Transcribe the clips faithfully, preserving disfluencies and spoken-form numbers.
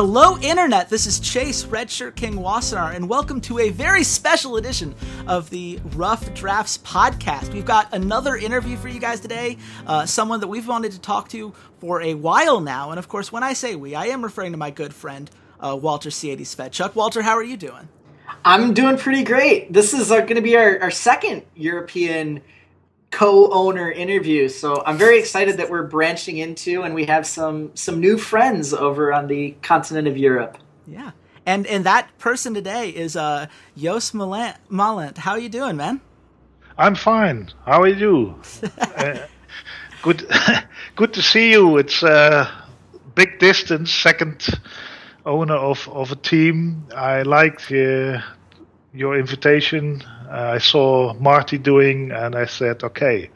Hello, Internet. This is Chase Redshirt King Wassenaar, and welcome to a very special edition of the Rough Drafts podcast. We've got another interview for you guys today, uh, someone that we've wanted to talk to for a while now. And of course, when I say we, I am referring to my good friend, uh, Walter C eighty Svedchuk. Walter, how are you doing? I'm doing pretty great. This is uh, going to be our, our second European co-owner interview, so I'm very excited that we're branching into, and we have some some new friends over on the continent of Europe. Yeah, and and that person today is uh Joost Malent. How are you doing, man? I'm fine. How are you? uh, good, good to see you. It's a big distance. Second owner of of a team. I liked uh, your invitation. Uh, I saw Marty doing, and I said, okay,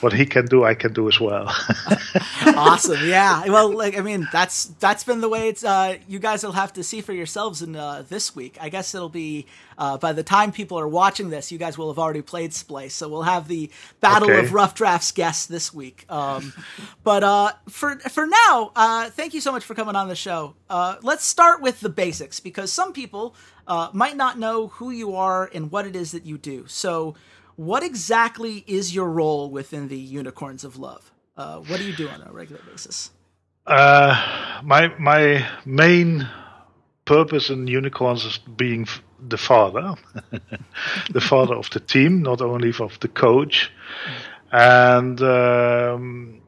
what he can do, I can do as well. Awesome, yeah. Well, like I mean, that's that's been the way it's. Uh, you guys will have to see for yourselves in uh, this week. I guess it'll be uh, by the time people are watching this, you guys will have already played Splice, so we'll have the Battle okay. of Rough Drafts guests this week. Um, but uh, for for now, uh, thank you so much for coming on the show. Uh, let's start with the basics, because some people uh, might not know who you are and what it is that you do. So what exactly is your role within the Unicorns of Love? Uh, what do you do on a regular basis? Uh, my my main purpose in Unicorns is being f- the father, the father of the team, not only of the coach. And um,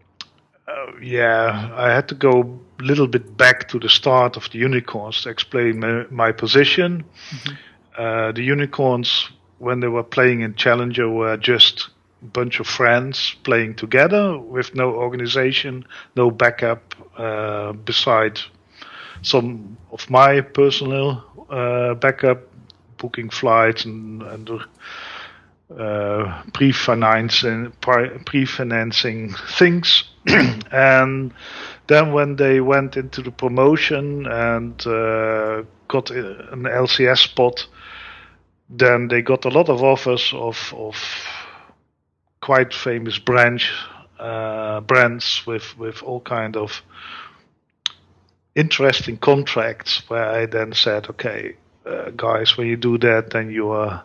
uh, yeah, I had to go a little bit back to the start of the Unicorns to explain my, my position. Mm-hmm. Uh, the Unicorns, when they were playing in Challenger, were just a bunch of friends playing together with no organization, no backup, uh, beside some of my personal uh, backup, booking flights and, and uh, pre-financing, pre-financing things. And then when they went into the promotion and uh, got an L C S spot, then they got a lot of offers of, of quite famous branch uh, brands with, with all kind of interesting contracts. Where I then said, okay, uh, guys, when you do that, then you uh,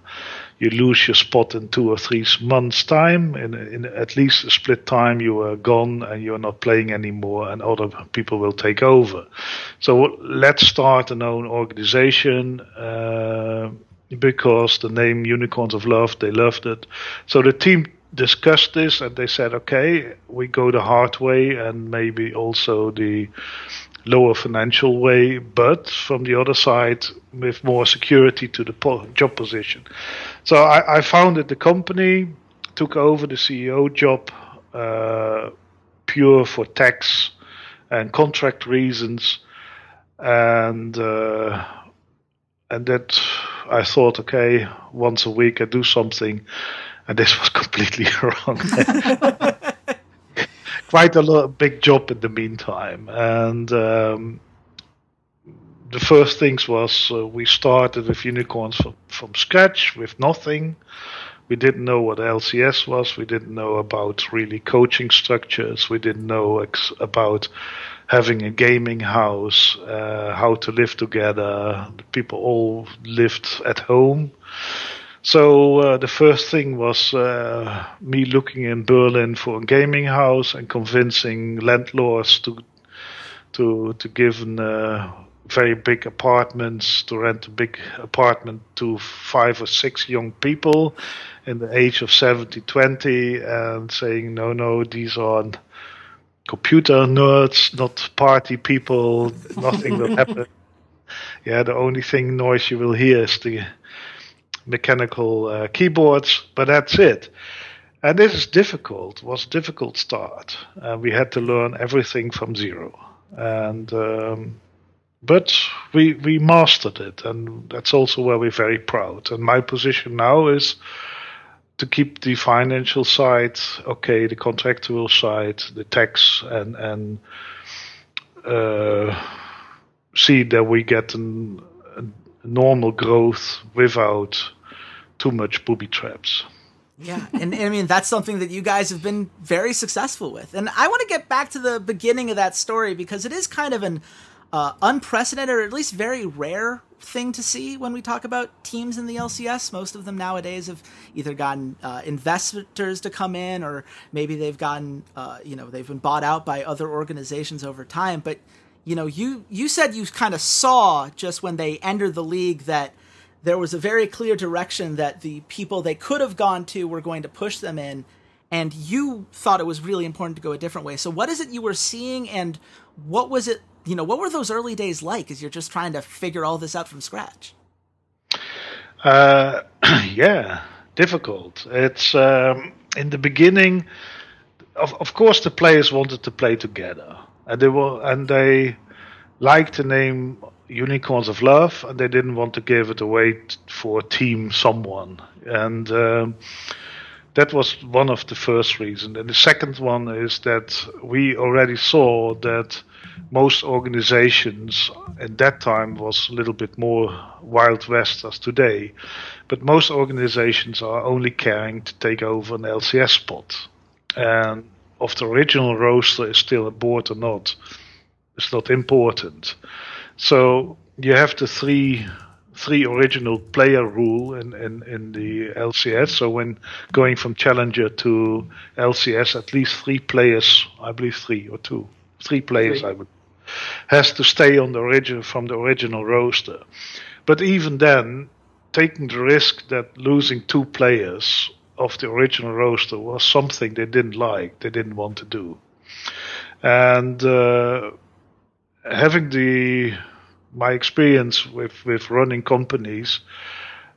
you lose your spot in two or three months' time. In in at least a split time, you are gone and you are not playing anymore, and other people will take over. So let's start an own organization. Uh, Because the name Unicorns of Love, they loved it. So the team discussed this and they said, okay, we go the hard way and maybe also the lower financial way, but from the other side with more security to the po- job position. So I, I founded the company, took over the C E O job uh, pure for tax and contract reasons, and uh, and that... I thought, okay, once a week I do something, and this was completely wrong. Quite a lot, a big job in the meantime. And um, the first things was uh, we started with Unicorns from, from scratch, with nothing. We didn't know what L C S was. We didn't know about really coaching structures. We didn't know ex- about having a gaming house, uh, how to live together. People all lived at home. So uh, the first thing was uh, me looking in Berlin for a gaming house and convincing landlords to to to give an, uh, very big apartments, to rent a big apartment to five or six young people in the age of seventy, twenty, and saying, no, no, these are computer nerds, not party people, nothing will happen. Yeah, the only thing noise you will hear is the mechanical uh, keyboards, but that's it. And this is difficult, was a difficult start. Uh, we had to learn everything from zero. And um, but we we mastered it, and that's also where we're very proud. And my position now is to keep the financial side, okay, the contractual side, the tax, and and uh, see that we get an, a normal growth without too much booby traps. Yeah, and, and I mean, that's something that you guys have been very successful with. And I want to get back to the beginning of that story, because it is kind of an uh, unprecedented, or at least very rare thing to see when we talk about teams in the L C S. Most of them nowadays have either gotten uh, investors to come in, or maybe they've gotten, uh, you know, they've been bought out by other organizations over time. But, you know, you, you said you kind of saw just when they entered the league that there was a very clear direction that the people they could have gone to were going to push them in, and you thought it was really important to go a different way. So what is it you were seeing, and what was it, you know, what were those early days like as you're just trying to figure all this out from scratch? Uh, yeah, difficult. It's um, in the beginning, of, of course, the players wanted to play together, and they were, and they liked the name Unicorns of Love, and they didn't want to give it away t- for team someone, and um, that was one of the first reasons. And the second one is that we already saw that most organizations at that time was a little bit more Wild West as today, but most organizations are only caring to take over an L C S spot, and if the original roster is still aboard or not, it's not important. So you have the three three original player rule in, in, in the L C S. So when going from Challenger to L C S, at least three players, I believe three or two, three players, three. I would, has to stay on the origin from the original roster. But even then, taking the risk that losing two players of the original roster was something they didn't like, they didn't want to do, and. Uh, Having the my experience with, with running companies,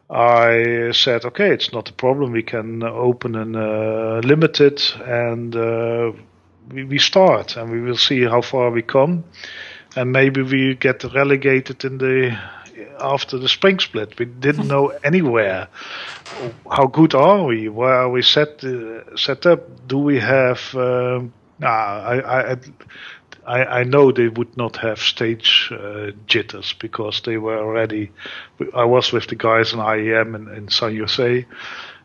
I said, okay, it's not a problem. We can open an uh, limited, and uh, we, we start, and we will see how far we come, and maybe we get relegated in the after the spring split. We didn't know anywhere how good are we, where are we set uh, set up. Do we have? Uh, nah, I. I, I I, I know they would not have stage uh, jitters, because they were already. I was with the guys in I E M in, in San Jose,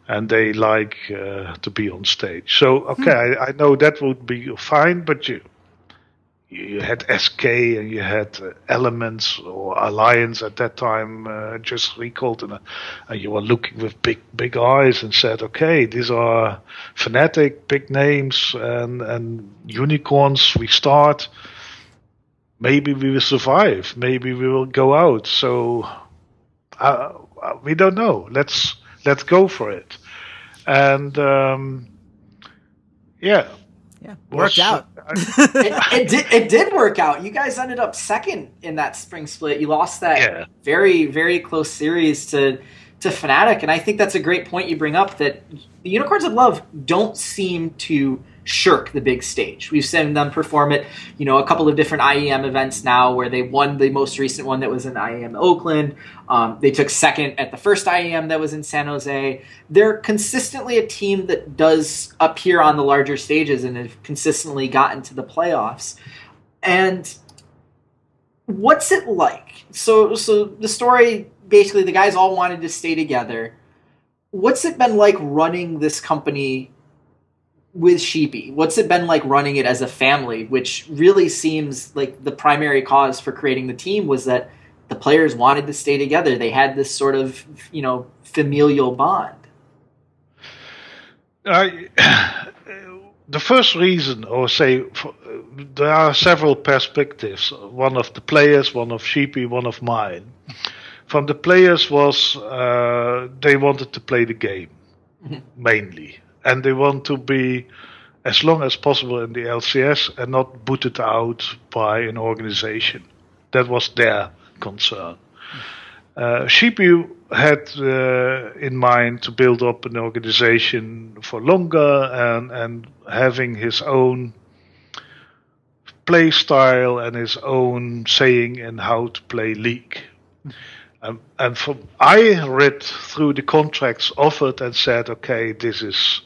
and they like uh, to be on stage. So okay, mm. I, I know that would be fine, but you you had S K and you had uh, Elements or Alliance at that time uh, just recalled, and, uh, and you were looking with big big eyes and said, okay, these are Fnatic, big names, and, and unicorns, we start, maybe we will survive, maybe we will go out, so uh, we don't know, let's let's go for it. And um, yeah Yeah, worked out. it, it, did, it did work out. You guys ended up second in that spring split. You lost that yeah. very, very close series to to Fnatic, and I think that's a great point you bring up, that the Unicorns of Love don't seem to shirk the big stage. We've seen them perform at, you know, a couple of different I E M events now, where they won the most recent one that was in I E M Oakland. Um, they took second at the first I E M that was in San Jose. They're consistently a team that does appear on the larger stages and have consistently gotten to the playoffs. And what's it like? So, so the story, basically the guys all wanted to stay together. What's it been like running this company with Sheepy? What's it been like running it as a family, which really seems like the primary cause for creating the team was that the players wanted to stay together. They had this sort of, you know, familial bond. I, the first reason, or say, for, there are several perspectives. One of the players, one of Sheepy, one of mine. From the players was uh, they wanted to play the game, mm-hmm. mainly. And they want to be as long as possible in the L C S and not booted out by an organization. That was their concern. Uh, Sheepy had uh, in mind to build up an organization for longer and, and having his own play style and his own saying in how to play League. Um, and from I read through the contracts offered and said, okay, this is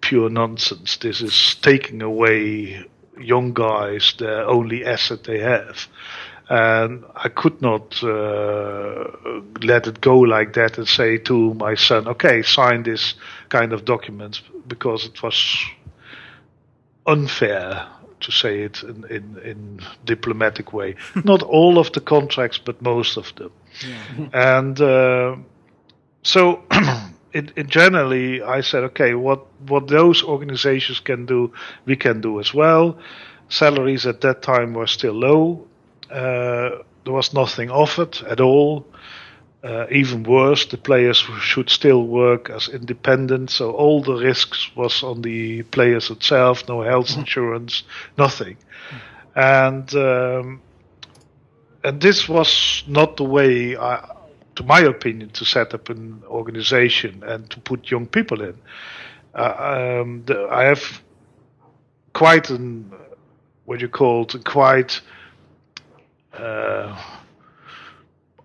pure nonsense. This is taking away young guys the only asset they have. And I could not uh, let it go like that and say to my son, okay, sign this kind of document, because it was unfair, to say it in, in, in diplomatic way. Not all of the contracts, but most of them. Yeah. And uh, so it, it generally I said, okay, what, what those organizations can do, we can do as well. Salaries at that time were still low. Uh, there was nothing offered at all. Uh, even worse, the players should still work as independent, so all the risks was on the players itself, no health insurance, nothing. And um, and this was not the way, I, to my opinion, to set up an organization and to put young people in. Uh, um, the, I have quite an, what you call it, quite... Uh,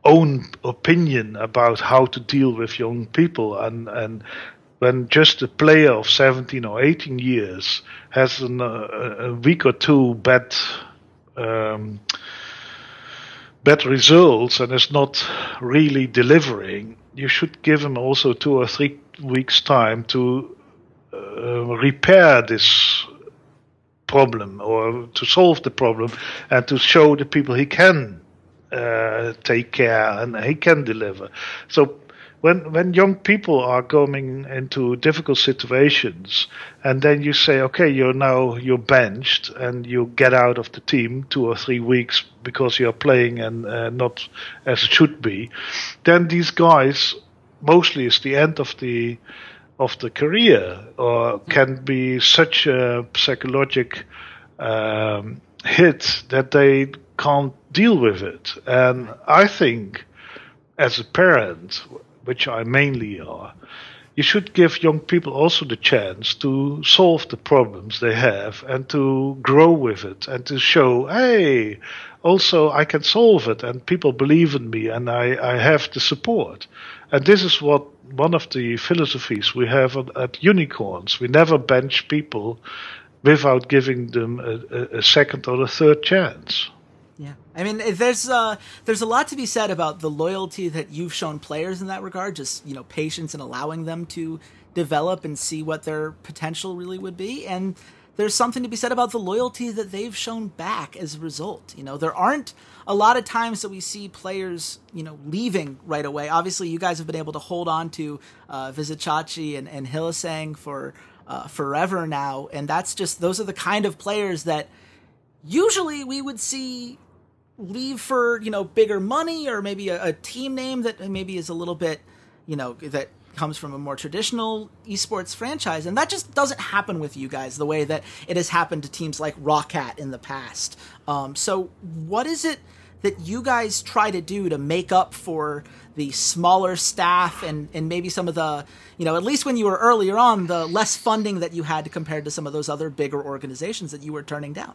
own opinion about how to deal with young people, and and when just a player of seventeen or eighteen years has an, uh, a week or two bad um, bad results and is not really delivering, you should give him also two or three weeks time to uh, repair this problem, or to solve the problem, and to show the people he can uh, take care and he can deliver. So when when young people are going into difficult situations, and then you say, okay, you're now you're benched and you get out of the team two or three weeks because you're playing and uh, not as it should be, then these guys mostly is the end of the of the career, or can be such a psychological um, hit that they can't deal with it. And I think, as a parent, which I mainly are, you should give young people also the chance to solve the problems they have and to grow with it and to show, hey, also I can solve it and people believe in me and I, I have the support. And this is what one of the philosophies we have at, at Unicorns. We never bench people without giving them a, a second or a third chance. Yeah, I mean, there's uh, there's a lot to be said about the loyalty that you've shown players in that regard. Just, you know, patience and allowing them to develop and see what their potential really would be. And there's something to be said about the loyalty that they've shown back as a result. You know, there aren't a lot of times that we see players, you know, leaving right away. Obviously, you guys have been able to hold on to uh, Vizicsacsi and, and Hylissang for uh, forever now, and that's just those are the kind of players that usually we would see leave for, you know, bigger money or maybe a, a team name that maybe is a little bit, you know, that comes from a more traditional esports franchise. And that just doesn't happen with you guys the way that it has happened to teams like Rocket in the past. Um, so what is it that you guys try to do to make up for the smaller staff and, and maybe some of the, you know, at least when you were earlier on, the less funding that you had compared to some of those other bigger organizations that you were turning down?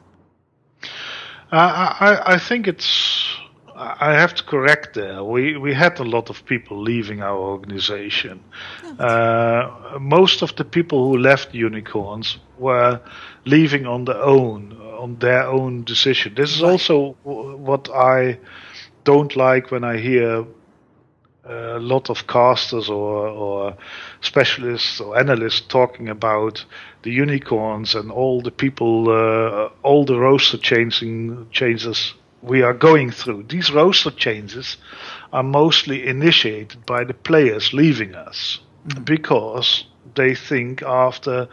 Uh, I, I think it's, I have to correct there. We we had a lot of people leaving our organization. Uh, most of the people who left Unicorns were leaving on their own, on their own decision. This is also what I don't like when I hear a lot of casters or, or specialists or analysts talking about the Unicorns and all the people, uh, all the roster changing changes we are going through. These roster changes are mostly initiated by the players leaving us mm. because they think after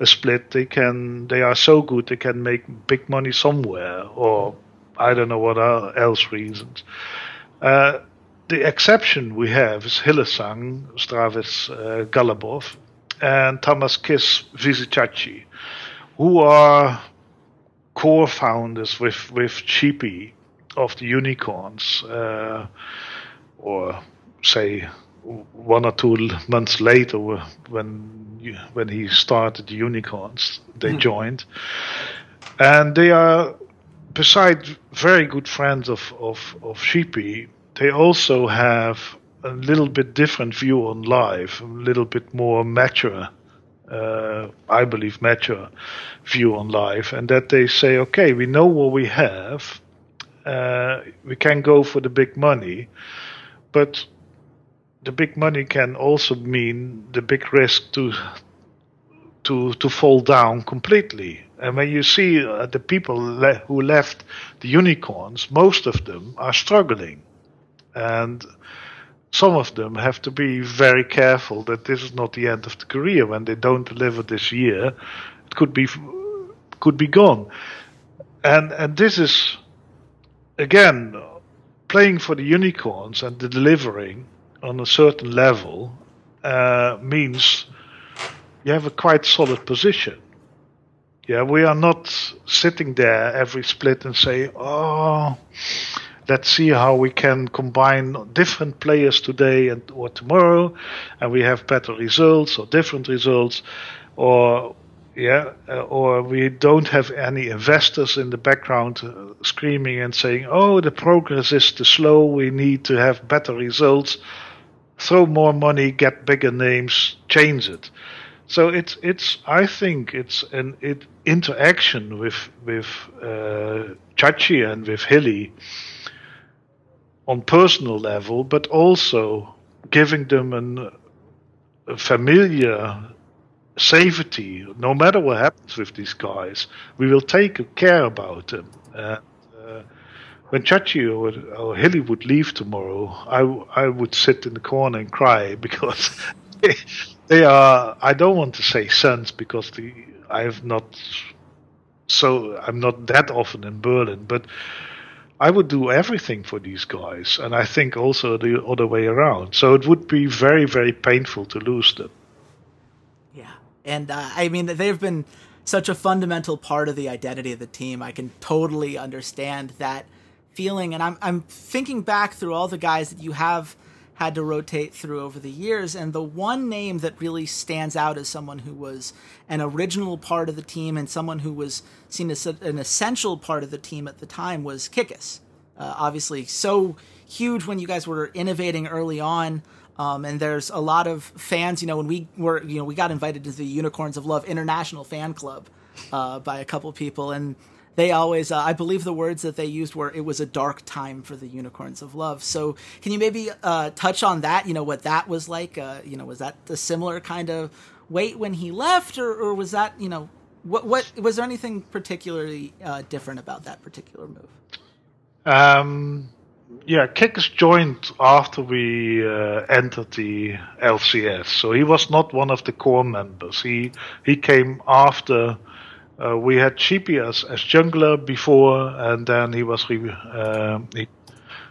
a split they can they are so good they can make big money somewhere, or I don't know what else reasons. Uh, the exception we have is Hylissang, Stravis uh, Galabov, and Tamás Kiss Vizicsacsi, who are core founders with, with Chippy of the Unicorns, uh, or say one or two months later when when he started the Unicorns, they mm. joined. And they are, besides very good friends of, of, of Sheepy, they also have a little bit different view on life, a little bit more mature, uh, I believe mature view on life, and that they say, okay, we know what we have, uh, we can go for the big money, but the big money can also mean the big risk to to to fall down completely. And when you see uh, the people le- who left the Unicorns, most of them are struggling. And some of them have to be very careful that this is not the end of the career. When they don't deliver this year, it could be could be gone. And and this is, again, playing for the Unicorns and delivering on a certain level uh, means you have a quite solid position. Yeah, we are not sitting there every split and say, oh, let's see how we can combine different players today and or tomorrow, and we have better results or different results, or yeah, or we don't have any investors in the background screaming and saying, oh, the progress is too slow, we need to have better results, throw more money, get bigger names, change it. So it's it's I think it's an it interaction with with uh, Chachi and with Hilly on personal level, but also giving them an, a familiar safety. No matter what happens with these guys, we will take care about them. And, uh, when Chachi or, or Hilly would leave tomorrow, I I would sit in the corner and cry because. They are. I don't want to say sons because the I've not. So I'm not that often in Berlin, but I would do everything for these guys, and I think also the other way around. So it would be very, very painful to lose them. Yeah, and uh, I mean they've been such a fundamental part of the identity of the team. I can totally understand that feeling, and I'm I'm thinking back through all the guys that you have had to rotate through over the years, and the one name that really stands out as someone who was an original part of the team and someone who was seen as an essential part of the team at the time was Kikis. Uh, obviously so huge when you guys were innovating early on, um, and there's a lot of fans, you know, when we were, you know, we got invited to the Unicorns of Love International Fan Club uh, by a couple people, and they always, uh, I believe the words that they used were, it was a dark time for the Unicorns of Love. So can you maybe uh, touch on that, you know, what that was like? Uh, you know, was that a similar kind of weight when he left, or, or was that, you know, what, what was there anything particularly uh, different about that particular move? Um, yeah, Kikis joined after we uh, entered the L C S. So he was not one of the core members. He, he came after... Uh, we had Chippy as, as jungler before, and then he was re- uh, he,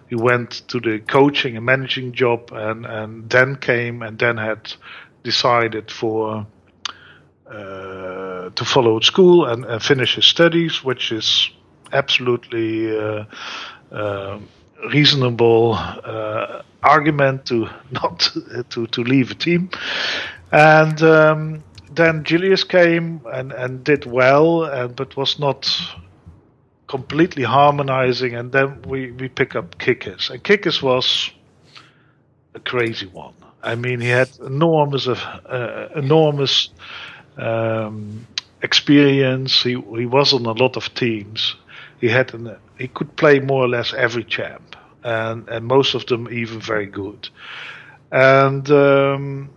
he went to the coaching and managing job, and, and then came and then had decided for uh, to follow school and, and finish his studies, which is absolutely uh, uh, reasonable uh, argument to not to to leave a team, and. Um, Then Julius came and, and did well, uh, but was not completely harmonizing. And then we, we pick up Kikis. And Kikis was a crazy one. I mean, he had enormous uh, enormous um, experience. He he was on a lot of teams. He had an, he could play more or less every champ, and, and most of them even very good. And um,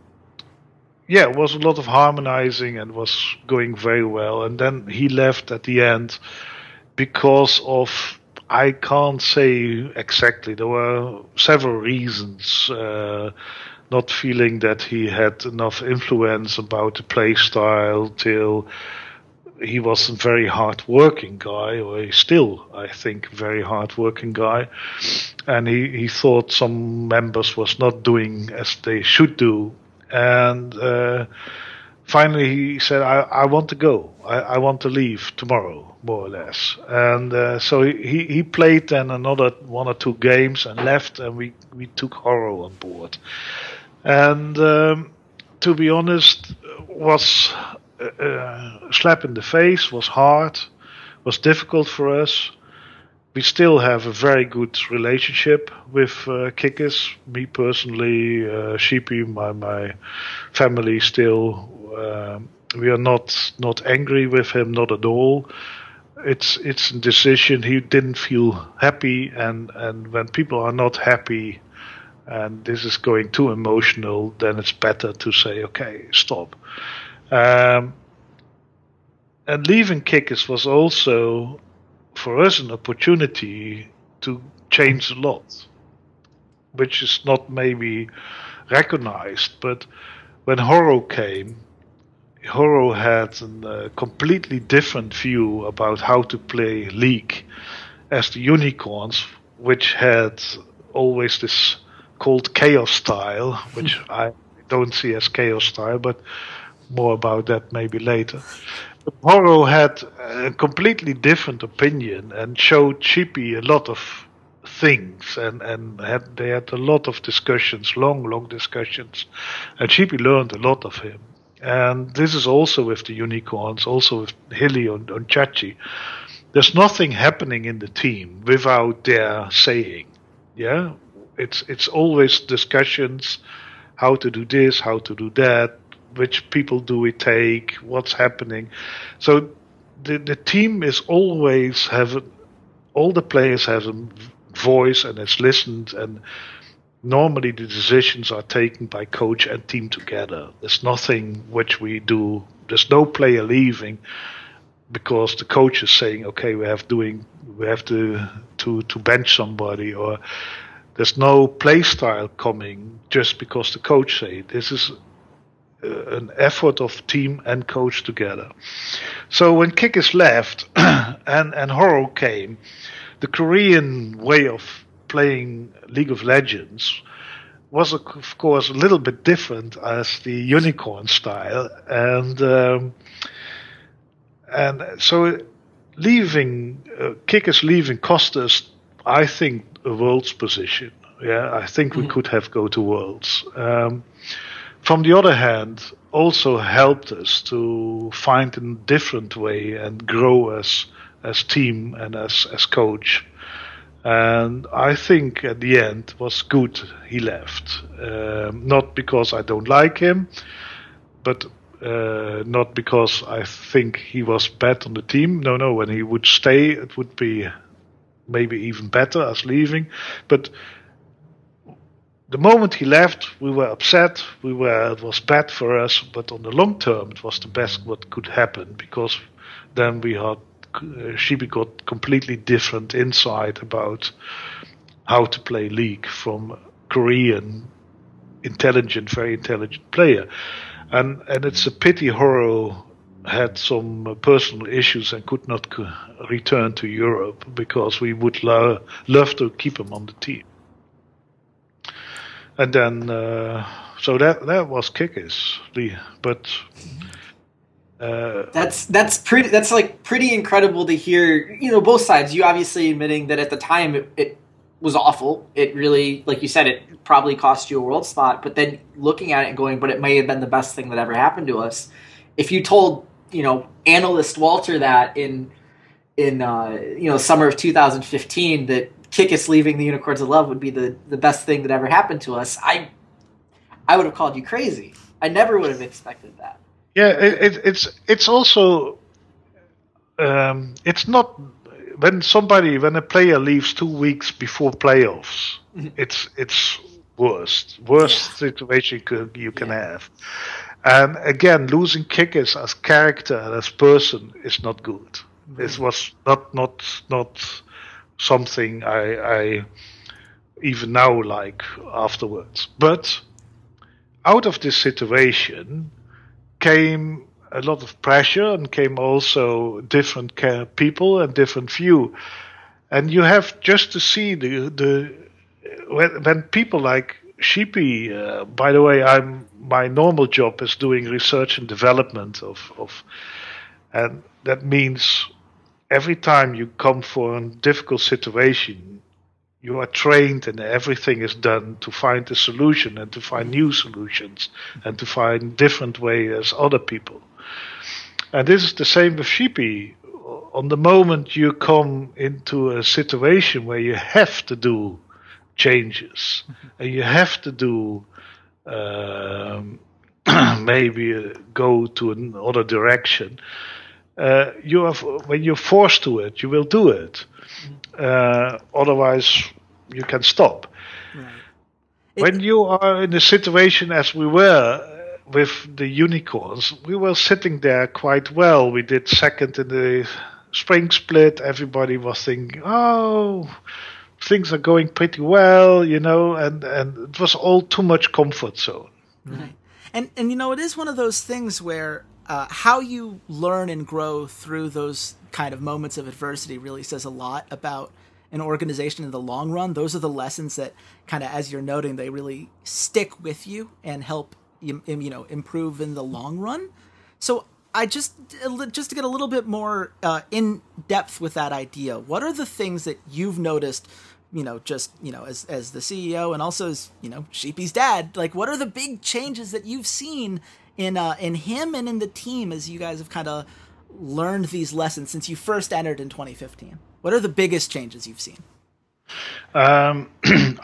yeah, it was a lot of harmonizing and was going very well. And then he left at the end because of, I can't say exactly. There were several reasons. Uh, not feeling that he had enough influence about the play style, till he was a very hard-working guy, or he's still, I think, very hard-working guy. And he, he thought some members was not doing as they should do. And uh, finally he said, I, I want to go. I, I want to leave tomorrow, more or less. And uh, so he, he played then another one or two games and left, and we, we took Hoero on board. And um, to be honest, was... Uh, slap in the face, was hard, was difficult for us. We still have a very good relationship with uh, Kikis. Me personally, uh, Sheepy, my my family still. Uh, we are not not angry with him, not at all. It's it's a decision. He didn't feel happy, and and when people are not happy, and this is going too emotional, then it's better to say, okay, stop. Um, and leaving Kikis was also for us an opportunity to change a lot, which is not maybe recognized. But when Hoero came, Hoero had a uh, completely different view about how to play League as the Unicorns, which had always this cold chaos style, which I don't see as chaos style, but more about that maybe later. But Hoero had a completely different opinion and showed Chippy a lot of things, and, and had, they had a lot of discussions, long, long discussions. And Chippy learned a lot of him. And this is also with the Unicorns, also with Hilly and, and Chachi. There's nothing happening in the team without their saying. Yeah, it's it's always discussions, how to do this, how to do that, which people do we take, what's happening. So the the team is always have, all the players have a voice, and it's listened, and normally the decisions are taken by coach and team together. There's nothing which we do, there's no player leaving because the coach is saying, okay, we have doing we have to to, to bench somebody, or there's no play style coming just because the coach say this is an effort of team and coach together. So when Kikis left and, and Hoero came, the Korean way of playing League of Legends was, of course, a little bit different as the Unicorn style. And um, and so leaving, uh, Kikis leaving cost us, I think, a Worlds position. Yeah, I think we mm-hmm. could have go to Worlds. Um From the other hand, also helped us to find a different way and grow as as team and as, as coach. And I think at the end was good he left. Um, not because I don't like him, but uh, not because I think he was bad on the team. No, no, when he would stay, it would be maybe even better as leaving. But the moment he left, we were upset. We were it was bad for us, but on the long term, it was the best what could happen, because then we had uh, Shibi got completely different insight about how to play League from Korean intelligent, very intelligent player, and and it's a pity Hoero had some personal issues and could not co- return to Europe, because we would lo- love to keep him on the team. And then, uh, so that that was Kikis, but uh, that's that's pretty. That's like pretty incredible to hear. You know, both sides. You obviously admitting that at the time it, it was awful. It really, like you said, it probably cost you a world spot. But then looking at it and going, but it may have been the best thing that ever happened to us. If you told, you know, analyst Walter that in in uh, you know, summer of two thousand fifteen that Kikis leaving the Unicorns of Love would be the, the best thing that ever happened to us, I I would have called you crazy. I never would have expected that. Yeah, it, it, it's it's also um, it's not when somebody when a player leaves two weeks before playoffs, mm-hmm. it's it's worst worst yeah. situation you can yeah. have. And again, losing Kikis as character and as person is not good. Mm-hmm. This was not not not. something I, I even now like afterwards. But out of this situation came a lot of pressure, and came also different people and different view. And you have just to see the the when, when people like Sheepy. Uh, by the way, I'm my normal job is doing research and development of of, and that means every time you come for a difficult situation, you are trained and everything is done to find a solution and to find new solutions and to find different ways as other people. And this is the same with Sheepy. On the moment you come into a situation where you have to do changes and you have to do um, maybe uh, go to another direction, uh, you have, when you're forced to it, you will do it. Uh, otherwise, you can stop. Right. When it, you are in a situation as we were with the unicorns, we were sitting there quite well. We did second in the spring split. Everybody was thinking, oh, things are going pretty well, you know, and, and it was all too much comfort zone. Right. And, and, you know, it is one of those things where uh, how you learn and grow through those kind of moments of adversity really says a lot about an organization in the long run. Those are the lessons that kind of, as you're noting, they really stick with you and help you, you know, improve in the long run. So I just, just to get a little bit more uh, in depth with that idea, what are the things that you've noticed, you know, just, you know, as, as the C E O and also as, you know, Sheepy's dad, like what are the big changes that you've seen in, uh, in him and in the team as you guys have kind of learned these lessons since you first entered in twenty fifteen? What are the biggest changes you've seen? Um,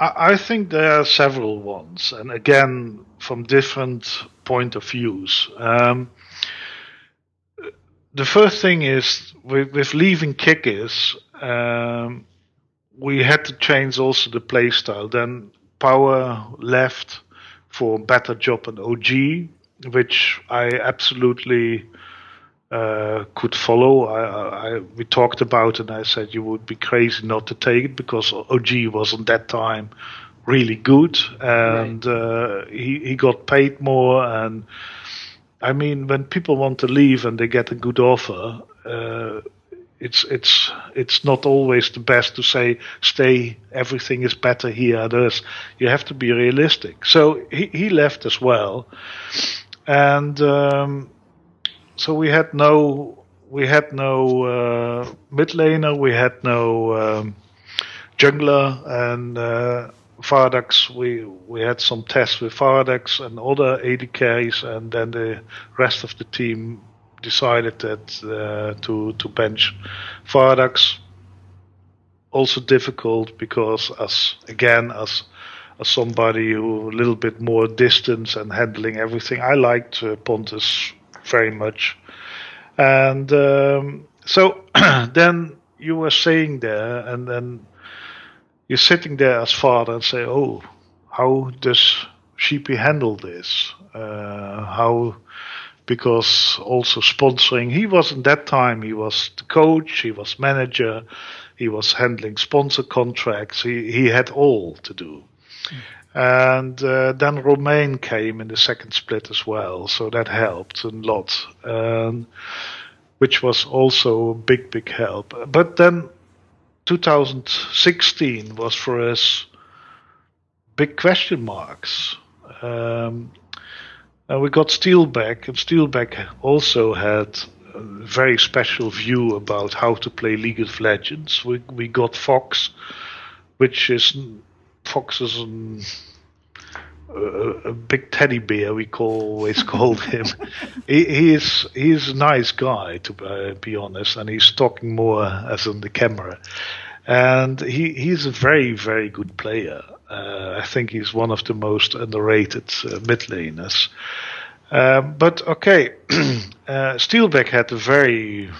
I think there are several ones, and again, from different point of views. Um, the first thing is, with, with leaving Kikis, um, we had to change also the play style. Then Power left for a better job at O G, which I absolutely... Uh, could follow. I, I, we talked about, and I said you would be crazy not to take it because O G was on that time really good, and right. uh, he, he got paid more. And I mean, when people want to leave and they get a good offer, uh, it's it's it's not always the best to say stay. Everything is better here. There's, you have to be realistic. So he he left as well, and. Um, So we had no, we had no uh, mid laner, we had no um, jungler, and uh, Vardags. We we had some tests with Vardags and other A D carries, and then the rest of the team decided that uh, to to bench Vardags. Also difficult because as again as. As somebody who a little bit more distance and handling everything, I liked uh, Pontus very much. And um, so then you were saying there, and then you're sitting there as father and say, oh, how does Sheepy handle this? Uh, how, because also sponsoring, he was at that time, he was the coach, he was manager, he was handling sponsor contracts, he, he had all to do. Mm. And uh, then Romain came in the second split as well, so that helped a lot, um, which was also a big, big help. But then two thousand sixteen was for us big question marks. Um, and we got Steelback, and Steelback also had a very special view about how to play League of Legends. We, we got Fox, which is... Fox is an, uh, a big teddy bear, we call, always called him. he, he is he is a nice guy, to uh, be honest, and he's talking more as on the camera. And he he's a very, very good player. Uh, I think he's one of the most underrated uh, mid laners. Uh, but, okay, uh, Steelback had a very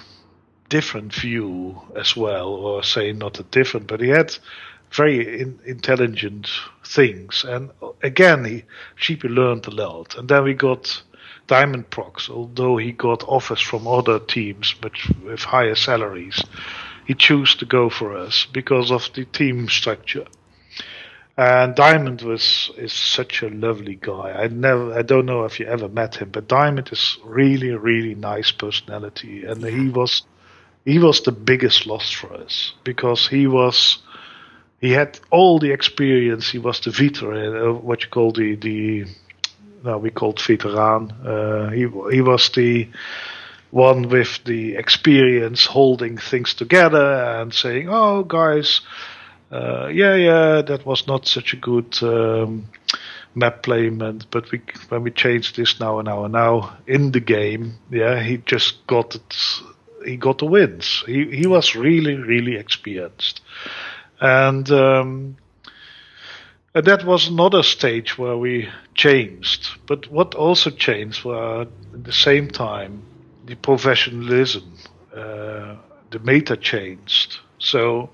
different view as well, or say not a different, but he had... very in, intelligent things. And again, he, Sheepy learned a lot. And then we got Diamondprox, although he got offers from other teams, but with higher salaries. he chose to go for us because of the team structure. And Diamond was is such a lovely guy. I never, I don't know if you ever met him, but Diamond is really, really nice personality, and he was, he was the biggest loss for us because he was, he had all the experience. He was the veteran, uh, what you call the the, no, we called veteran. Uh, he he was the one with the experience, holding things together and saying, "Oh, guys. Uh, yeah, yeah, that was not such a good um, map placement, but we when we change this now and now and now in the game, yeah, he just got it. He got the wins. He he was really really experienced, and um, and that was another stage where we changed. But what also changed were at the same time the professionalism, uh, the meta changed. So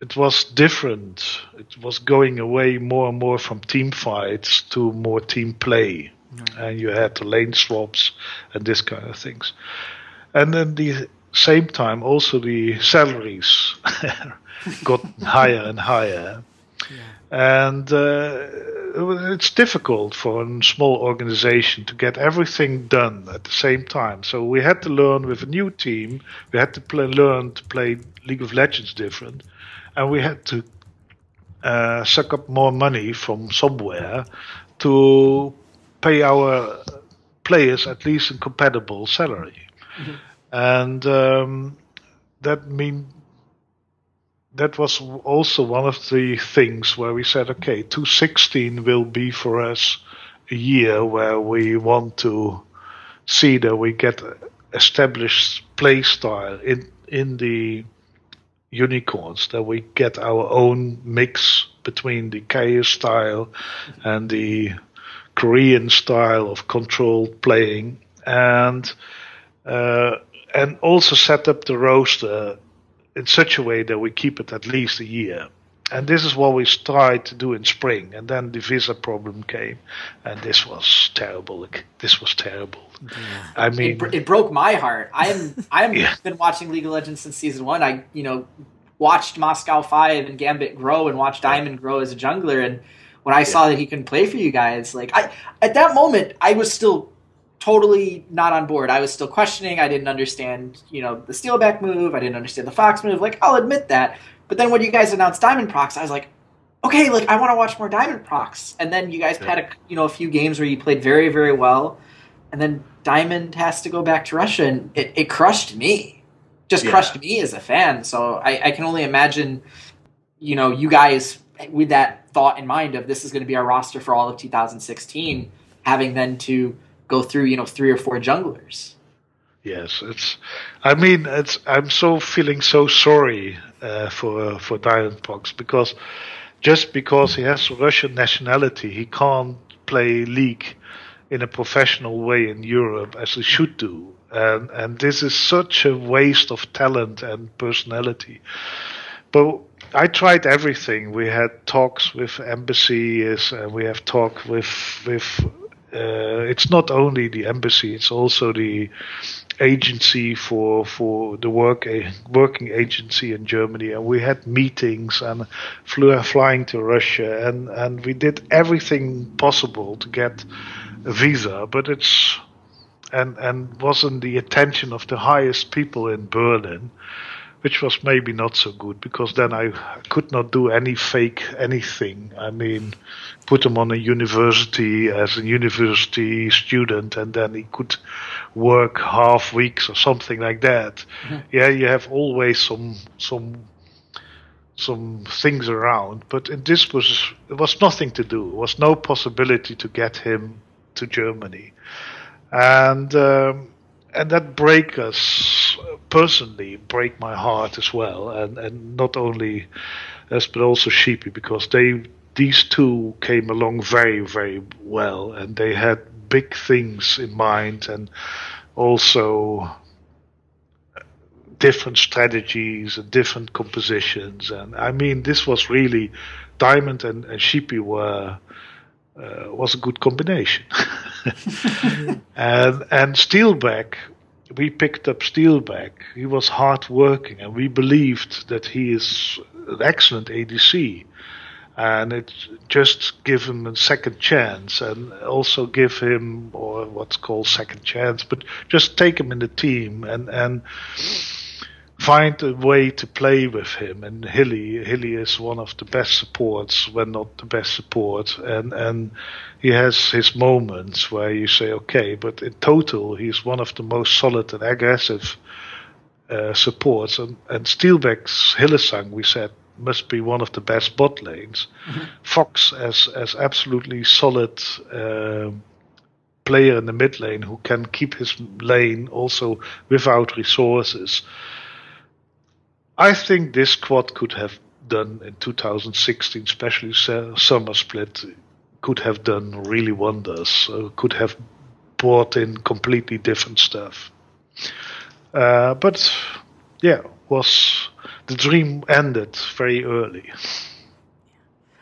it was different. It was going away more and more from team fights to more team play. Mm. And you had the lane swaps and this kind of things. And then the same time, also the salaries got higher and higher. Yeah. And uh, it's difficult for a small organization to get everything done at the same time. So we had to learn with a new team. We had to play, learn to play League of Legends different. And we had to uh, suck up more money from somewhere to pay our players at least a compatible salary. Mm-hmm. And um, that mean that was also one of the things where we said, okay, two sixteen will be for us a year where we want to see that we get established play style in, in the Unicorns, that we get our own mix between the K O style and the Korean style of controlled playing, and uh, and also set up the roster in such a way that we keep it at least a year. And this is what we tried to do in spring, and then the visa problem came, and this was terrible. This was terrible. Yeah. I mean, it, it broke my heart. I'm I'm yeah. been watching League of Legends since season one. I you know watched Moscow Five and Gambit grow, and watched Diamond grow as a jungler. And when I yeah. saw that he couldn't play for you guys, like I at that moment I was still totally not on board. I was still questioning. I didn't understand you know the Steelback move. I didn't understand the Fox move. Like I'll admit that. But then when you guys announced Diamondprox, I was like, okay, like I want to watch more Diamondprox. And then you guys yeah. had a you know a few games where you played very very well, and then Diamond has to go back to Russia, and it, it crushed me, just yeah. crushed me as a fan. So I, I can only imagine, you know, you guys with that thought in mind of this is going to be our roster for all of two thousand sixteen, having then to go through you know three or four junglers. Yes, it's. I mean, it's. I'm so feeling so sorry uh, for for Diamondprox because just because he has Russian nationality, he can't play League in a professional way in Europe as he should do, and and this is such a waste of talent and personality. But I tried everything. We had talks with embassies, and we have talk with with. Uh, it's not only the embassy; it's also the agency for for the work a, working agency in Germany. And we had meetings and flew flying to Russia, and, and we did everything possible to get a visa. But it's and and wasn't the attention of the highest people in Berlin, which was maybe not so good because then I could not do any fake anything. I mean, put him on a university as a university student and then he could work half weeks or something like that. Mm-hmm. Yeah, you have always some some some things around, but in this was it was nothing to do. There was no possibility to get him to Germany. And um, and that break us personally, break my heart as well, and and not only us but also Sheepy, because they these two came along very very well, and they had big things in mind and also different strategies and different compositions. And I mean, this was really Diamond and, and Sheepy were. Uh, was a good combination, and and Steelback we picked up Steelback. He was hard working, and we believed that he is an excellent A D C. And it just give him a second chance, and also give him, or what's called second chance, but just take him in the team and and find a way to play with him. And Hilly, Hilly is one of the best supports, when not the best support. And and he has his moments where you say, okay, but in total, he's one of the most solid and aggressive uh, supports. And, and Steelback's Hylissang, we said, must be one of the best bot lanes. Mm-hmm. Fox as as absolutely solid uh, player in the mid lane who can keep his lane also without resources. I think this squad could have done in two thousand sixteen, especially summer split, could have done really wonders. Uh, could have brought in completely different stuff. Uh, but yeah, was. The dream ended very early.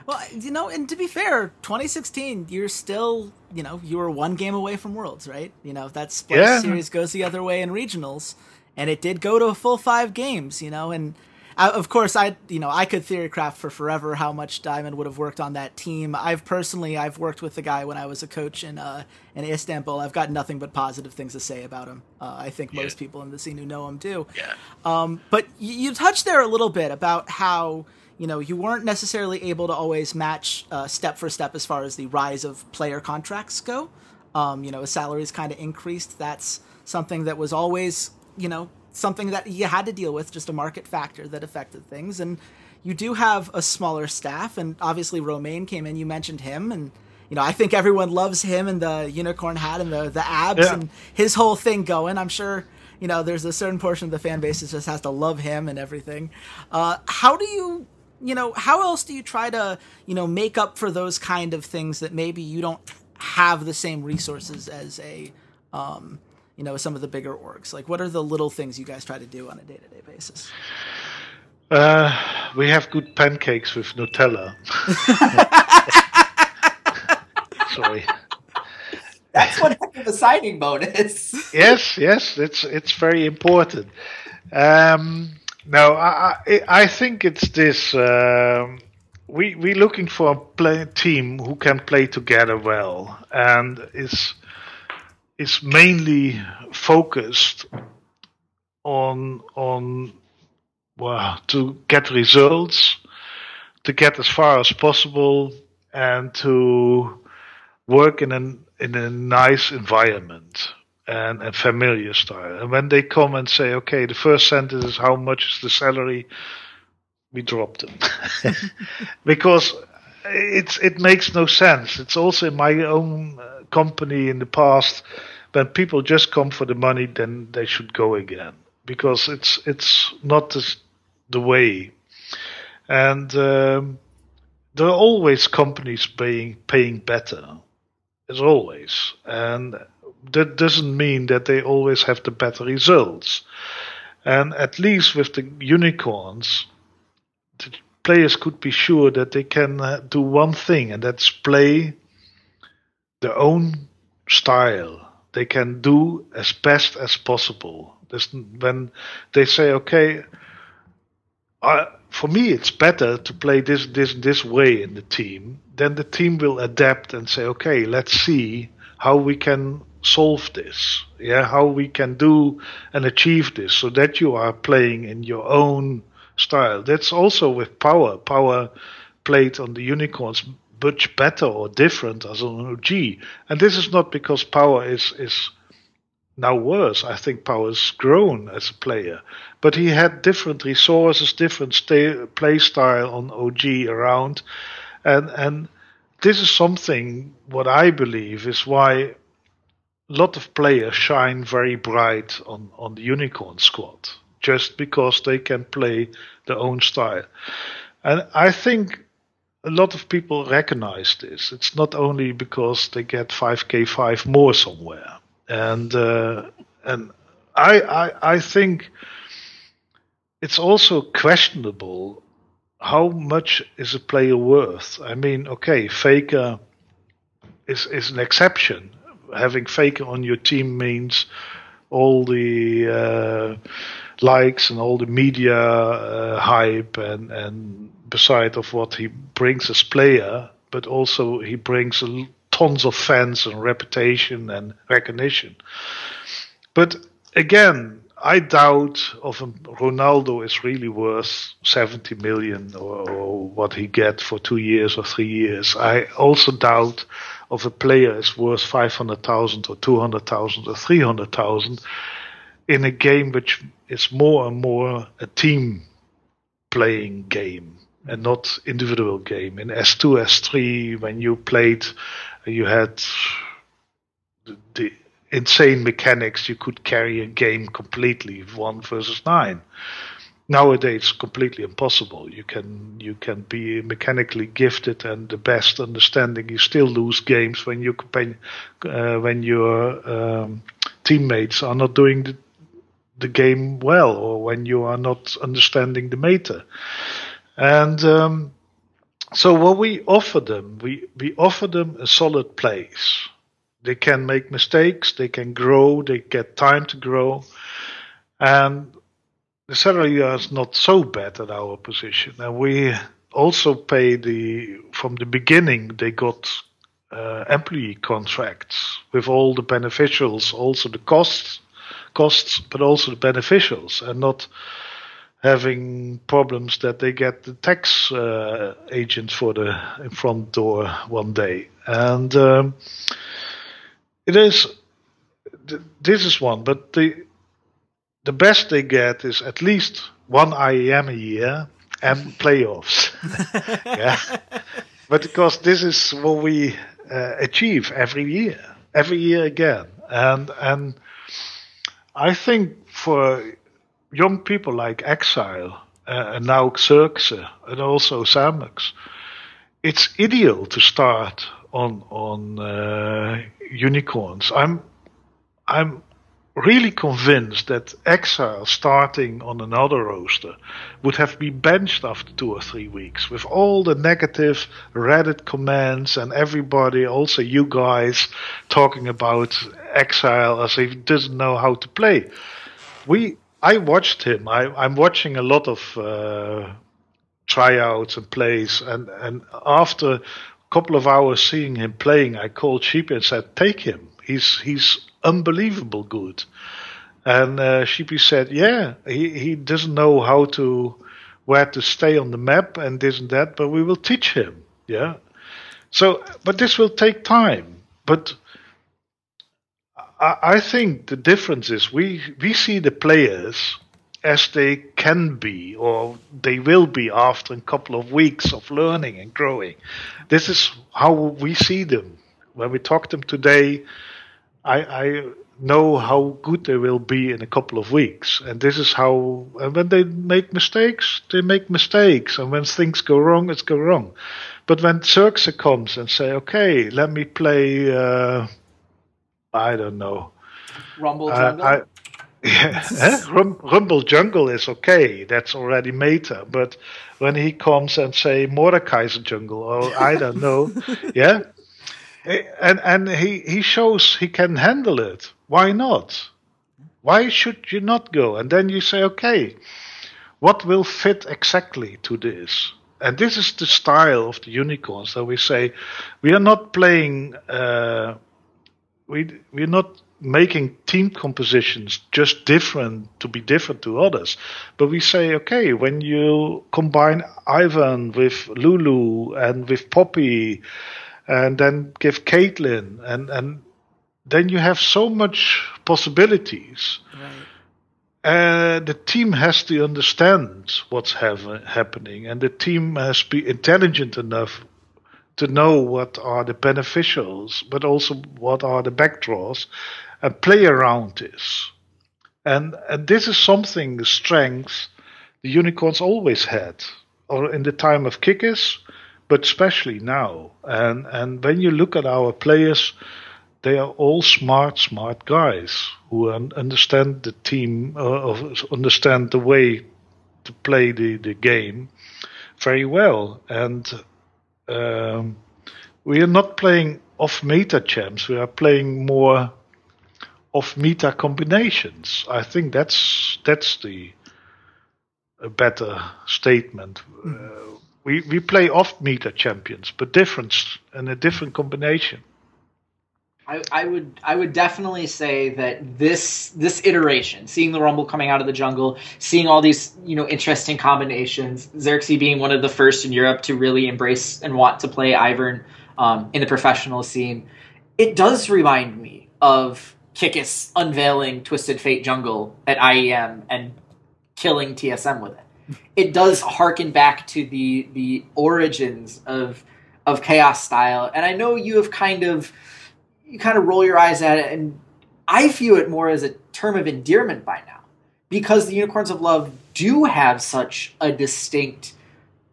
Well, you know, and to be fair, twenty sixteen, you're still, you know, you were one game away from Worlds, right? You know, that split yeah. series goes the other way in regionals, and it did go to a full five games, you know, and I, of course, I, you know, I could theorycraft for forever how much Diamond would have worked on that team. I've personally, I've worked with the guy when I was a coach in uh, in Istanbul. I've got nothing but positive things to say about him. Uh, I think yeah. most people in the scene who know him do. Yeah. Um, but you, you touched there a little bit about how, you know, you weren't necessarily able to always match uh, step for step as far as the rise of player contracts go. Um, you know, as salaries kind of increased, that's something that was always, you know, something that you had to deal with, just a market factor that affected things. And you do have a smaller staff, and obviously Romain came in, you mentioned him, and you know, I think everyone loves him and the unicorn hat and the, the abs yeah. and his whole thing going. I'm sure, you know, there's a certain portion of the fan base that just has to love him and everything. Uh, how do you, you know, how else do you try to, you know, make up for those kind of things that maybe you don't have the same resources as a, um, you know, some of the bigger orgs? Like, what are the little things you guys try to do on a day-to-day basis? Uh, we have good pancakes with Nutella. Sorry. That's one heck of a signing bonus. Yes, yes, it's it's very important. Um, no, I, I I think it's this. Um, we we're looking for a play, team who can play together well, and it's. Is mainly focused on on well, to get results, to get as far as possible, and to work in an in a nice environment and a familiar style. And when they come and say, okay, the first sentence is how much is the salary, we drop them. Because It's it makes no sense. It's also in my own uh, company in the past, when people just come for the money, then they should go again, because it's it's not the, the way. And um, there are always companies paying paying better, as always, and that doesn't mean that they always have the better results. And at least with the unicorns, the players could be sure that they can uh, do one thing, and that's play their own style. They can do as best as possible. There's, when they say, okay, uh, for me it's better to play this, this, this way in the team, then the team will adapt and say, okay, let's see how we can solve this, yeah, how we can do and achieve this, so that you are playing in your own style. That's also with Power. Power played on the unicorns much better or different as on O G, and this is not because Power is is now worse. I think Power's grown as a player, but he had different resources, different sta- play style on O G around, and and this is something what I believe is why a lot of players shine very bright on on the unicorn squad, just because they can play their own style. And I think a lot of people recognize this. It's not only because they get five K five more somewhere. And uh, and I, I I think it's also questionable how much is a player worth. I mean, okay, Faker is, is an exception. Having Faker on your team means all the uh, likes and all the media uh, hype and, and beside of what he brings as player, but also he brings a, tons of fans and reputation and recognition. But again, I doubt if Ronaldo is really worth seventy million or, or what he get for two years or three years. I also doubt if a player is worth five hundred thousand or two hundred thousand or three hundred thousand in a game which is more and more a team playing game and not individual game. In S two, S three, when you played, you had the, the insane mechanics. You could carry a game completely, one versus nine. Nowadays, it's completely impossible. You can you can be mechanically gifted and the best understanding. You still lose games when your companion, uh, when your um, teammates are not doing the, the game well, or when you are not understanding the meta. And um, so what we offer them, we, we offer them a solid place. They can make mistakes, they can grow, they get time to grow. And the salary is not so bad at our position. And we also pay the, from the beginning, they got uh, employee contracts with all the beneficials, also the costs, costs, but also the beneficials, and not having problems that they get the tax uh, agent for the in front door one day. And um, it is, th- this is one, but the the best they get is at least one I E M a year and playoffs. Yeah. But because this is what we uh, achieve every year, every year again. And, and I think for young people like Exile uh, and now Xerxe and also Samex, it's ideal to start on on uh, Unicorns. I'm I'm really convinced that Exile starting on another roster would have been benched after two or three weeks with all the negative Reddit comments and everybody, also you guys, talking about Exile as if he doesn't know how to play. We I watched him. I, I'm watching a lot of uh, tryouts and plays. And, and after a couple of hours seeing him playing, I called Sheepy and said, take him. He's he's unbelievable good. And uh, Sheepy said, yeah, he, he doesn't know how to, where to stay on the map and this and that, but we will teach him. Yeah. So, but this will take time. But I think the difference is we, we see the players as they can be or they will be after a couple of weeks of learning and growing. This is how we see them. When we talk to them today, I, I know how good they will be in a couple of weeks. And this is how, and when they make mistakes, they make mistakes. And when things go wrong, it's go wrong. But when Xerxe comes and say, okay, let me play... Uh, I don't know. Rumble Jungle? Uh, I, yeah. Rum, Rumble Jungle is okay. That's already meta. But when he comes and say Mordecai's Jungle, or I don't know. Yeah. And and he, he shows he can handle it. Why not? Why should you not go? And then you say, okay, what will fit exactly to this? And this is the style of the Unicorns that we say, we are not playing... Uh, We, we're not making team compositions just different to be different to others. But we say, okay, when you combine Ivan with Lulu and with Poppy and then give Caitlyn, and, and then you have so much possibilities. Right. Uh, the team has to understand what's ha- happening, and the team has to be intelligent enough to know what are the beneficials, but also what are the backdraws, and play around this. And, and this is something, the strength the Unicorns always had, or in the time of Kikis, but especially now. And, and when you look at our players, they are all smart, smart guys who un- understand the team, uh, or understand the way to play the, the game very well. And Um, we are not playing off meta champs. We are playing more of meta combinations. I think that's that's the a better statement. Mm. Uh, we we play off meta champions, but different and a different combination. I, I would I would definitely say that this this iteration, seeing the Rumble coming out of the jungle, seeing all these you know interesting combinations, Xerxes being one of the first in Europe to really embrace and want to play Ivern um, in the professional scene, it does remind me of Kikis unveiling Twisted Fate Jungle at I E M and killing T S M with it. It does harken back to the the origins of of Chaos style, and I know you have kind of. You kind of roll your eyes at it, and I view it more as a term of endearment by now, because the Unicorns of Love do have such a distinct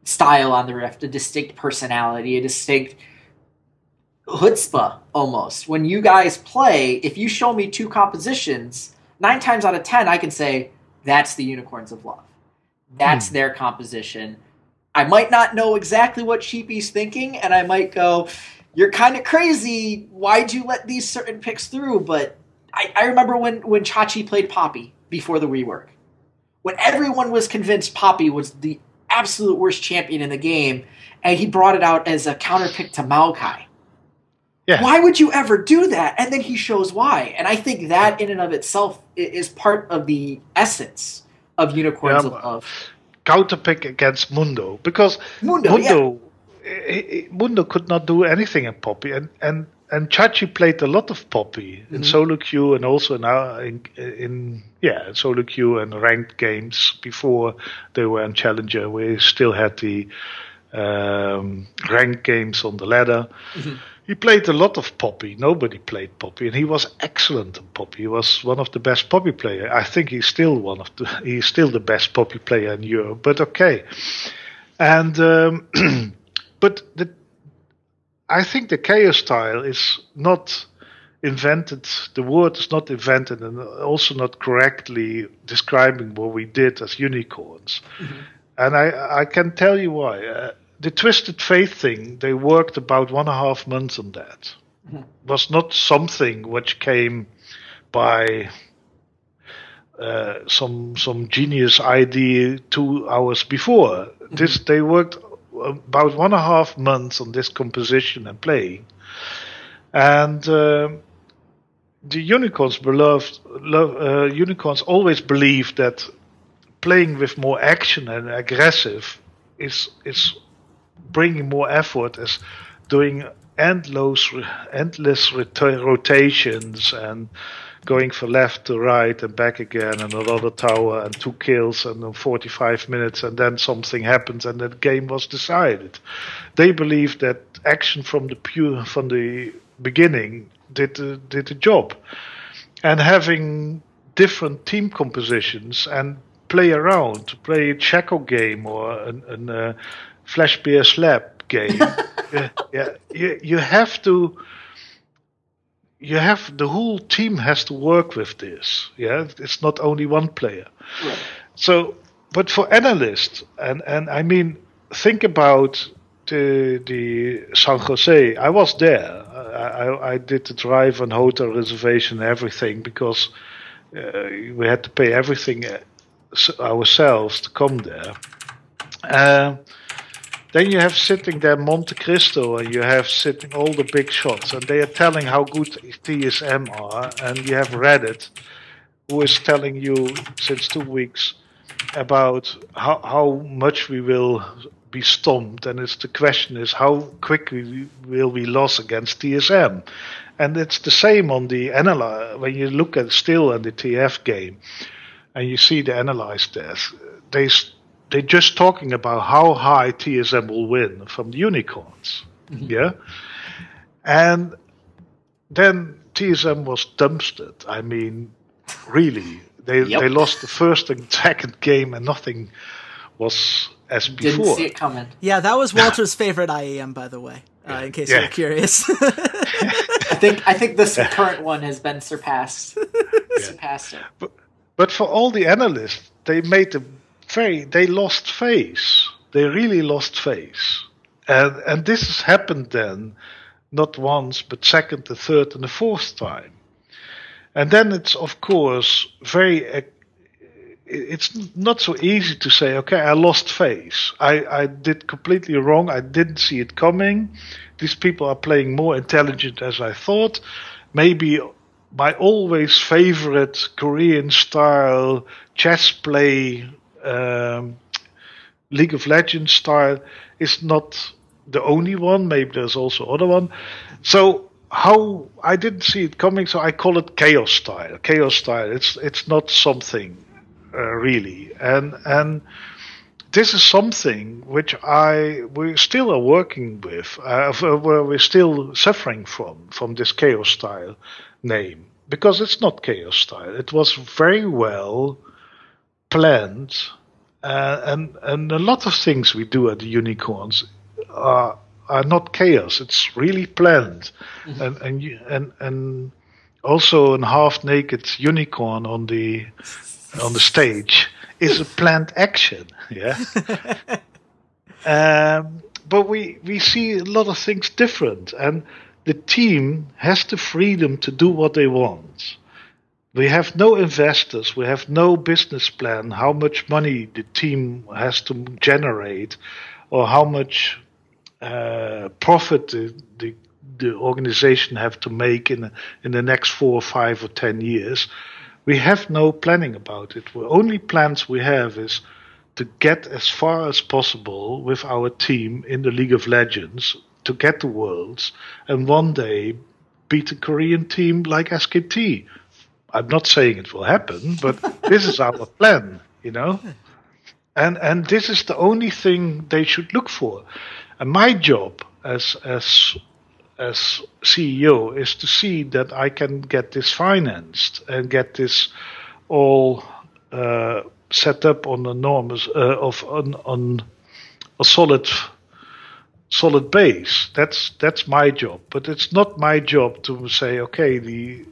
style on the Rift, a distinct personality, a distinct chutzpah almost. When you guys play, if you show me two compositions, nine times out of ten, I can say, that's the Unicorns of Love. That's hmm. their composition. I might not know exactly what Sheepy's thinking, and I might go... You're kind of crazy. Why'd you let these certain picks through? But I, I remember when, when Chachi played Poppy before the rework. When everyone was convinced Poppy was the absolute worst champion in the game, and he brought it out as a counter pick to Maokai. Yeah. Why would you ever do that? And then he shows why. And I think that in and of itself is part of the essence of Unicorns yeah, of Love. Counter pick against Mundo. Because Mundo... Mundo yeah. Mundo could not do anything in Poppy, and and, and Chachi played a lot of Poppy mm-hmm. in solo queue and also now in, in yeah solo queue and ranked games before they were in Challenger. We still had the um, ranked games on the ladder. Mm-hmm. He played a lot of Poppy. Nobody played Poppy, and he was excellent in Poppy. He was one of the best Poppy players. I think he's still one of the he's still the best Poppy player in Europe. But okay, and. Um, But the, I think the chaos style is not invented, the word is not invented and also not correctly describing what we did as unicorns. Mm-hmm. And I, I can tell you why. Uh, the Twisted Fate thing, they worked about one and a half months on that. Mm-hmm. It was not something which came by... Uh, some some genius idea two hours before. Mm-hmm. This they worked... about one and a half months on this composition and playing, and uh, the unicorns beloved love, uh, unicorns always believe that playing with more action and aggressive is is bringing more effort, as doing endless endless rota- rotations and going from left to right and back again and another tower and two kills and then forty-five minutes and then something happens and that game was decided. They believe that action from the pure from the beginning did uh, did the job, and having different team compositions and play around, play a Checo game or an, an uh, Flash Beer Slap game. yeah, yeah, you you have to. You have the whole team has to work with this. Yeah, it's not only one player. Right. So, but for analysts, and, and I mean, think about the the San Jose. I was there. I, I, I did the drive and hotel reservation and everything because uh, we had to pay everything ourselves to come there. Uh, Then you have sitting there Monte Cristo, and you have sitting all the big shots, and they are telling how good T S M are, and you have Reddit, who is telling you since two weeks about how how much we will be stomped, and it's the question is how quickly we, will we lose against T S M, and it's the same on the analyze when you look at still at the T F game, and you see the analyze death, they. They're just talking about how high T S M will win from the unicorns, mm-hmm. yeah. And then T S M was dumpstered. I mean, really, they yep. they lost the first and second game, and nothing was as before. Didn't see it coming. Yeah, that was Walter's favorite I E M, by the way. Uh, in case yeah. you're curious, I think I think this yeah. current one has been surpassed. Yeah. Surpassed it. But, but for all the analysts, they made the Very, they lost face. They really lost face, and and this has happened then, not once, but second, the third, and the fourth time. And then it's, of course, very... Uh, it's not so easy to say, okay, I lost face. I, I did completely wrong. I didn't see it coming. These people are playing more intelligent as I thought. Maybe my always favorite Korean-style chess play, um, League of Legends style, is not the only one. Maybe there's also other one. So how I didn't see it coming, so I call it chaos style. Chaos style. It's it's not something uh, really, and and this is something which I we still are working with, uh, where we're still suffering from from this chaos style name, because it's not chaos style. It was very well planned, uh, and and a lot of things we do at the Unicorns are are not chaos. It's really planned, mm-hmm. and and you, and and also a half-naked unicorn on the on the stage is a planned action. Yeah, um, but we we see a lot of things different, and the team has the freedom to do what they want. We have no investors. We have no business plan. How much money the team has to generate, or how much uh, profit the, the the organization have to make in in the next four or five or ten years. We have no planning about it. The only plans we have is to get as far as possible with our team in the League of Legends, to get the Worlds, and one day beat a Korean team like S K T. I'm not saying it will happen, but this is our plan, you know? And and this is the only thing they should look for. And my job as as as C E O is to see that I can get this financed and get this all uh, set up on enormous uh, of on, on a solid solid base. That's that's my job. But it's not my job to say, okay, the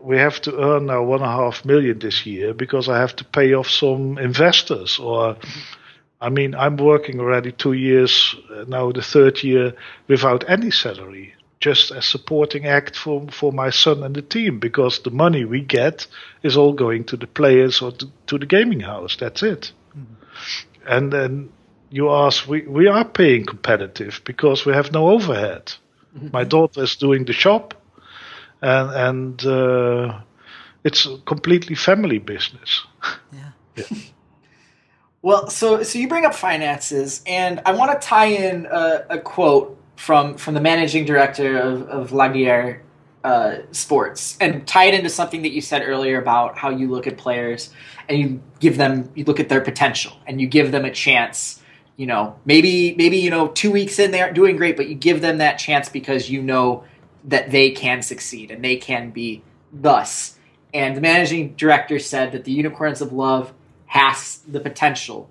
we have to earn now one and a half million this year because I have to pay off some investors. Or, mm-hmm. I mean, I'm working already two years, now the third year, without any salary, just a supporting act for, for my son and the team, because the money we get is all going to the players or to, to the gaming house. That's it. Mm-hmm. And then you ask, we, we are paying competitive because we have no overhead. Mm-hmm. My daughter is doing the shop. And, and uh, it's a completely family business. Yeah. Yeah. Well, so so you bring up finances, and I want to tie in a, a quote from, from the managing director of, of Lagardère uh, Sports, and tie it into something that you said earlier about how you look at players and you give them, you look at their potential and you give them a chance. You know, maybe maybe you know two weeks in they aren't doing great, but you give them that chance because you know that they can succeed and they can be thus. And the managing director said that the Unicorns of Love has the potential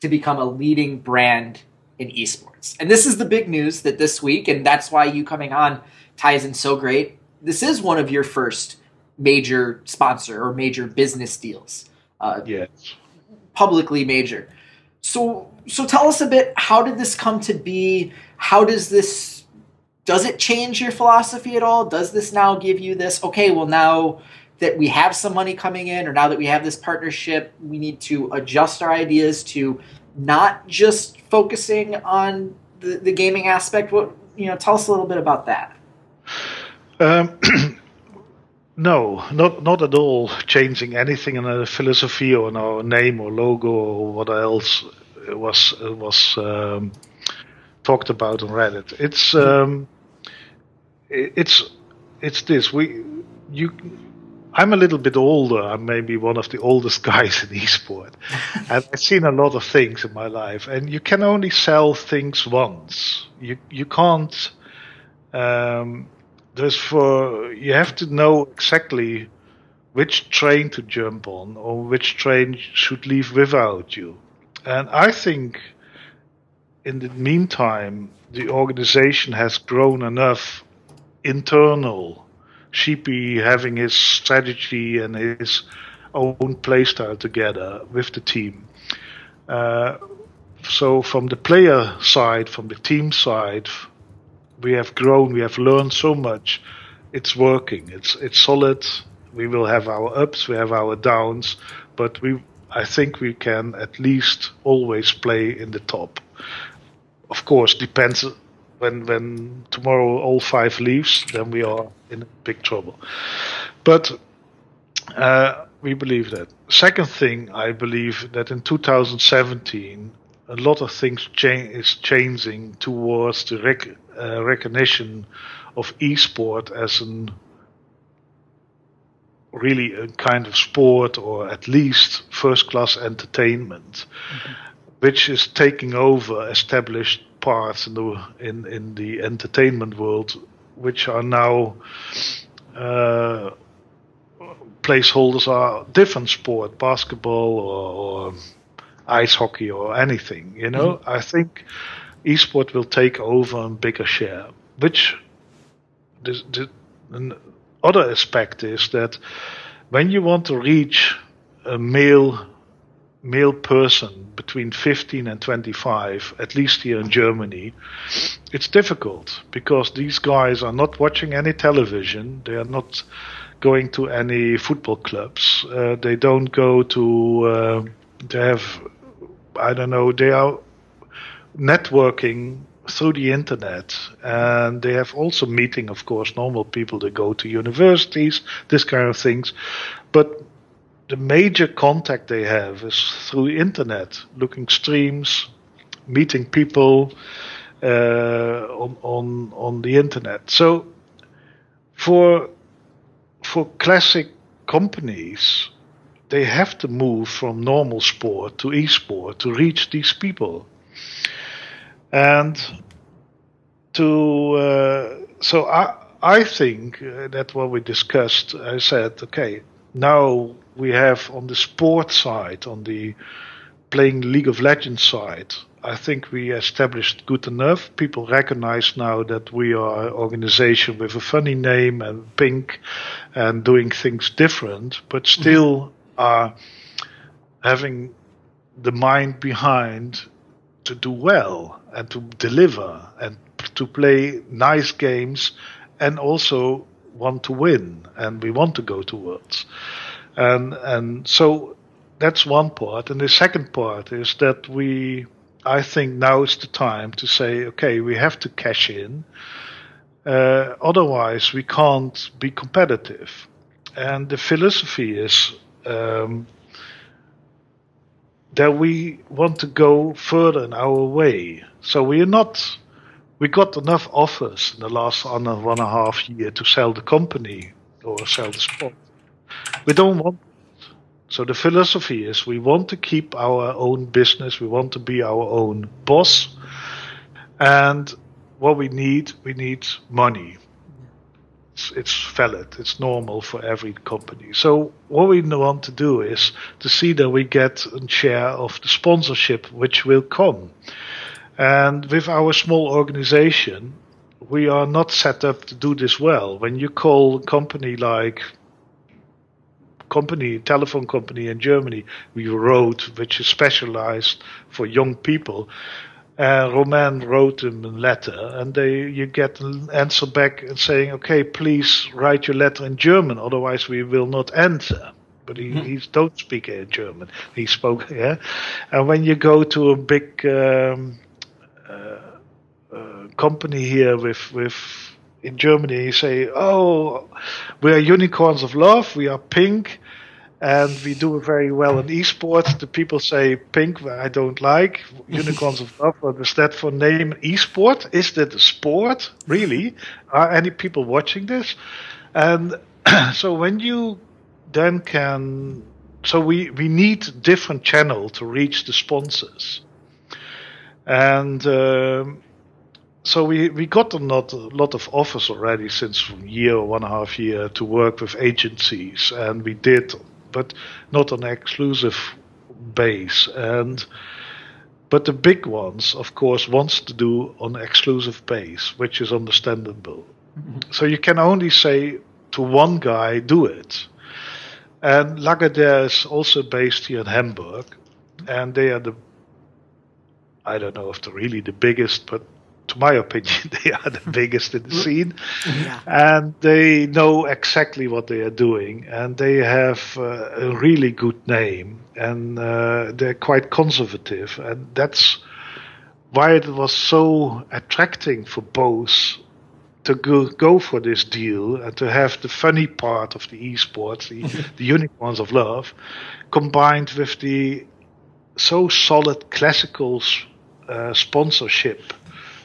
to become a leading brand in esports. And this is the big news that this week, and that's why you coming on ties in so great. This is one of your first major sponsor or major business deals. Uh, yes. Publicly major. So, so tell us a bit, how did this come to be? How does this Does it change your philosophy at all? Does this now give you this, okay, well, now that we have some money coming in, or now that we have this partnership, we need to adjust our ideas to not just focusing on the, the gaming aspect? What, you know, tell us a little bit about that. Um, no, not not at all changing anything in our philosophy or in our name or logo or what else was was um, talked about on Reddit. It's. Um, It's it's this. We you. I'm a little bit older. I'm maybe one of the oldest guys in esports, and I've seen a lot of things in my life. And you can only sell things once. You you can't. Um, there's for you have to know exactly which train to jump on or which train should leave without you. And I think, in the meantime, the organization has grown enough. Internal, Sheepy having his strategy and his own playstyle together with the team. Uh, so from the player side, from the team side, we have grown, we have learned so much. It's working. It's it's solid. we will have our ups, we have our downs, but we I think we can at least always play in the top. Of course, depends when when tomorrow all five leaves, then we are in big trouble. But uh, we believe that. Second thing, I believe that in two thousand seventeen, a lot of things cha is changing towards the rec uh, recognition of esport as an really a kind of sport, or at least first-class entertainment, mm-hmm. which is taking over established parts in the in in the entertainment world, which are now uh, placeholders are different sport, basketball or, or ice hockey or anything. You know, mm-hmm. I think esport will take over a bigger share, which this, this, and, other aspect is that when you want to reach a male male person between fifteen and twenty-five, at least here in Germany, it's difficult because these guys are not watching any television, they are not going to any football clubs, uh, they don't go to, uh, they have, I don't know, they are networking through the internet, and they have also meeting, of course, normal people that go to universities, this kind of things, but the major contact they have is through the internet, looking streams, meeting people uh, on, on on the internet. So for for classic companies, they have to move from normal sport to e-sport to reach these people. And to uh, so I I think that what we discussed, I said, okay, now we have on the sport side, on the playing League of Legends side, I think we established good enough. People recognize now that we are an organization with a funny name and pink and doing things different, but still are having the mind behind to do well and to deliver and to play nice games and also want to win, and we want to go to Worlds. And and so that's one part. And the second part is that we, I think now is the time to say, okay, we have to cash in. Uh, otherwise, we can't be competitive. And the philosophy is um, that we want to go further in our way. So we are not, we got enough offers in the last one and one and a half year to sell the company or sell the spot. We don't want it. So the philosophy is we want to keep our own business, we want to be our own boss, and what we need, we need money. It's, it's valid, it's normal for every company. So what we want to do is to see that we get a share of the sponsorship which will come. And with our small organization, we are not set up to do this well. When you call a company like company, telephone company in Germany, we wrote, which is specialized for young people, Uh, Romain wrote him a letter, and they you get an answer back and saying, okay, please write your letter in German, otherwise we will not answer. But he, he don't speak German. He spoke, yeah. And when you go to a big um, uh, uh, company here with with in Germany, you say, oh, we are Unicorns of Love, we are pink, and we do very well in esports. The people say pink, I don't like. Unicorns of Love, what is that for name? Esport? Is that a sport? Really? Are any people watching this? And so when you then can... So we, we need different channel to reach the sponsors. And um, so we, we got a lot, a lot of offers already since a year or one and a half year to work with agencies. And we did... but not on an exclusive base. And but the big ones, of course, wants to do on exclusive base, which is understandable. Mm-hmm. So you can only say to one guy, do it. And Lagardère is also based here in Hamburg, and they are the, I don't know if they're really the biggest, but to my opinion, they are the biggest in the scene, yeah. and they know exactly what they are doing, and they have uh, a really good name, and uh, they're quite conservative, and that's why it was so attracting for both to go, go for this deal and to have the funny part of the esports, the, the Unicorns of Love, combined with the so solid classical uh, sponsorship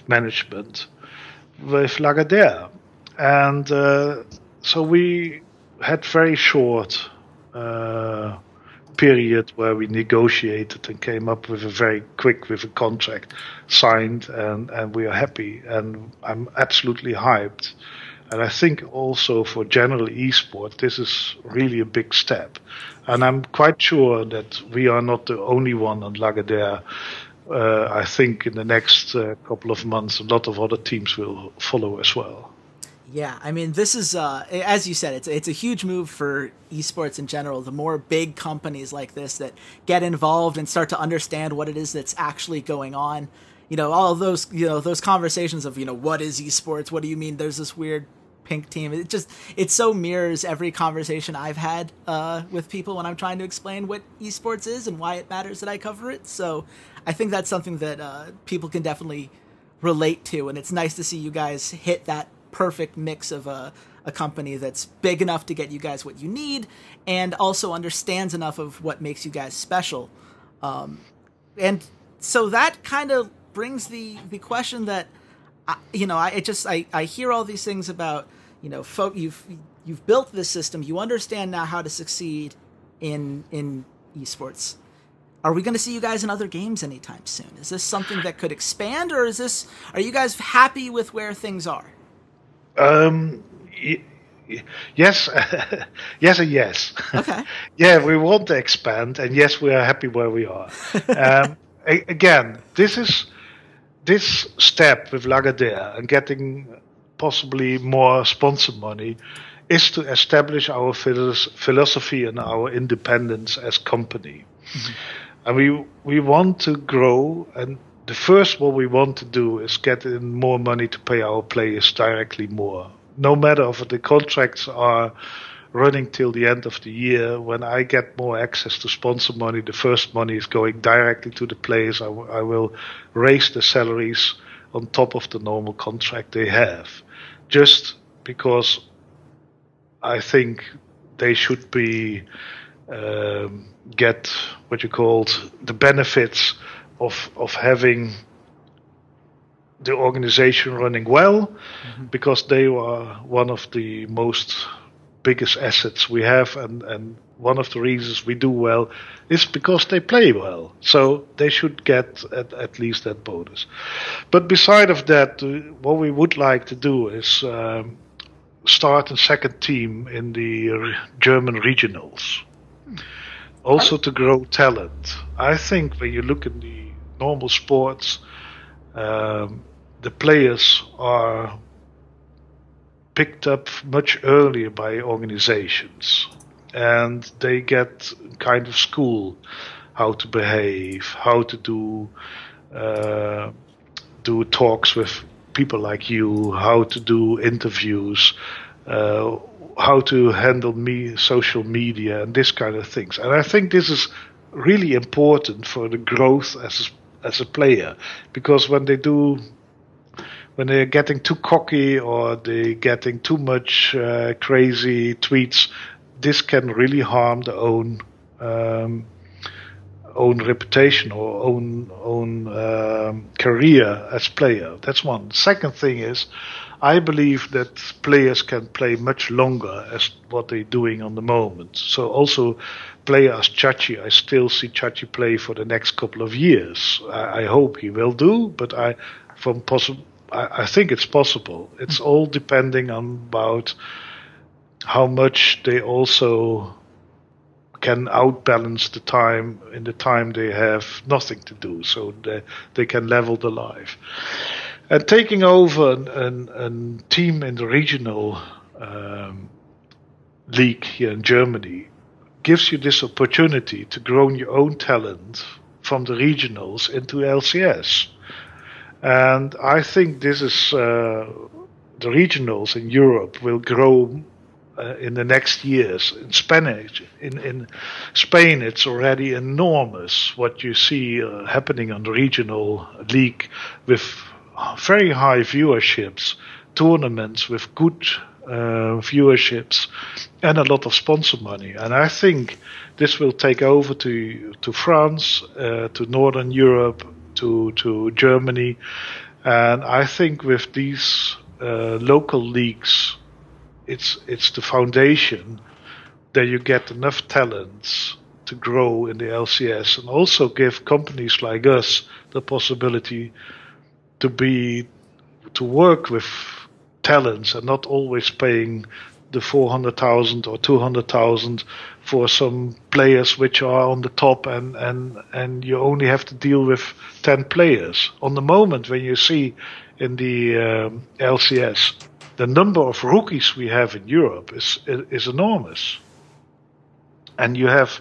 management with Lagardère. And uh, so we had very short uh, period where we negotiated and came up with a very quick with a contract signed, and, and we are happy, and I'm absolutely hyped. And I think also for general esports, this is really a big step. And I'm quite sure that we are not the only one on Lagardère. Uh, I think in the next uh, couple of months, a lot of other teams will follow as well. Yeah, I mean, this is, uh, as you said, it's it's a huge move for esports in general. The more big companies like this that get involved and start to understand what it is that's actually going on, you know, all of those, you know, those conversations of, you know, what is esports? What do you mean? There's this weird pink team. It just, it so mirrors every conversation I've had uh, with people when I'm trying to explain what esports is and why it matters that I cover it. So I think that's something that uh, people can definitely relate to, and it's nice to see you guys hit that perfect mix of a, a company that's big enough to get you guys what you need and also understands enough of what makes you guys special. Um, and so that kind of brings the, the question that, I, you know, I it just I, I hear all these things about, you know, folk, you've you've built this system. You understand now how to succeed in in esports. Are we going to see you guys in other games anytime soon? Is this something that could expand, or is this? Are you guys happy with where things are? Um. Y- y- yes. Yes and yes. Okay. Yeah, we want to expand, and yes, we are happy where we are. um, a- again, this is this step with Lagardère and getting possibly more sponsor money is to establish our phil- philosophy and our independence as company. Mm-hmm. And we we want to grow, and the first what we want to do is get in more money to pay our players directly more. No matter if the contracts are running till the end of the year, when I get more access to sponsor money, the first money is going directly to the players. I, w- I will raise the salaries on top of the normal contract they have, just because I think they should be... Um, get what you called the benefits of of having the organization running well, mm-hmm. because they were one of the most biggest assets we have, and, and one of the reasons we do well is because they play well. So they should get at, at least that bonus. But beside of that, what we would like to do is um, start a second team in the German regionals. Also to grow talent. I think when you look at the normal sports, um, the players are picked up much earlier by organizations, and they get kind of school how to behave, how to do uh, do talks with people like you, how to do interviews, uh, how to handle me social media and this kind of things. And I think this is really important for the growth as a, as a player, because when they do, when they're getting too cocky or they're getting too much uh, crazy tweets, this can really harm their own um, own reputation or own own um, career as player. That's one. Second thing is, I believe that players can play much longer as what they're doing on the moment. So also play as Chachi. I still see Chachi play for the next couple of years. I, I hope he will do, but I from possi- I, I think it's possible. It's mm-hmm. all depending on about how much they also can outbalance the time in the time they have nothing to do, so they, they can level the life. And taking over an, an, an team in the regional um, league here in Germany gives you this opportunity to grow your own talent from the regionals into L C S. And I think this is uh, the regionals in Europe will grow uh, in the next years. In Spanish, in, in Spain, it's already enormous what you see uh, happening on the regional league with very high viewerships, tournaments with good uh, viewerships, and a lot of sponsor money. And I think this will take over to to France, uh, to Northern Europe, to to Germany, and I think with these uh, local leagues, it's it's the foundation that you get enough talents to grow in the L C S, and also give companies like us the possibility to be to work with talents and not always paying the four hundred thousand or two hundred thousand for some players which are on the top, and, and, and you only have to deal with ten players. On the moment when you see in the um, L C S, the number of rookies we have in Europe is, is enormous. And you have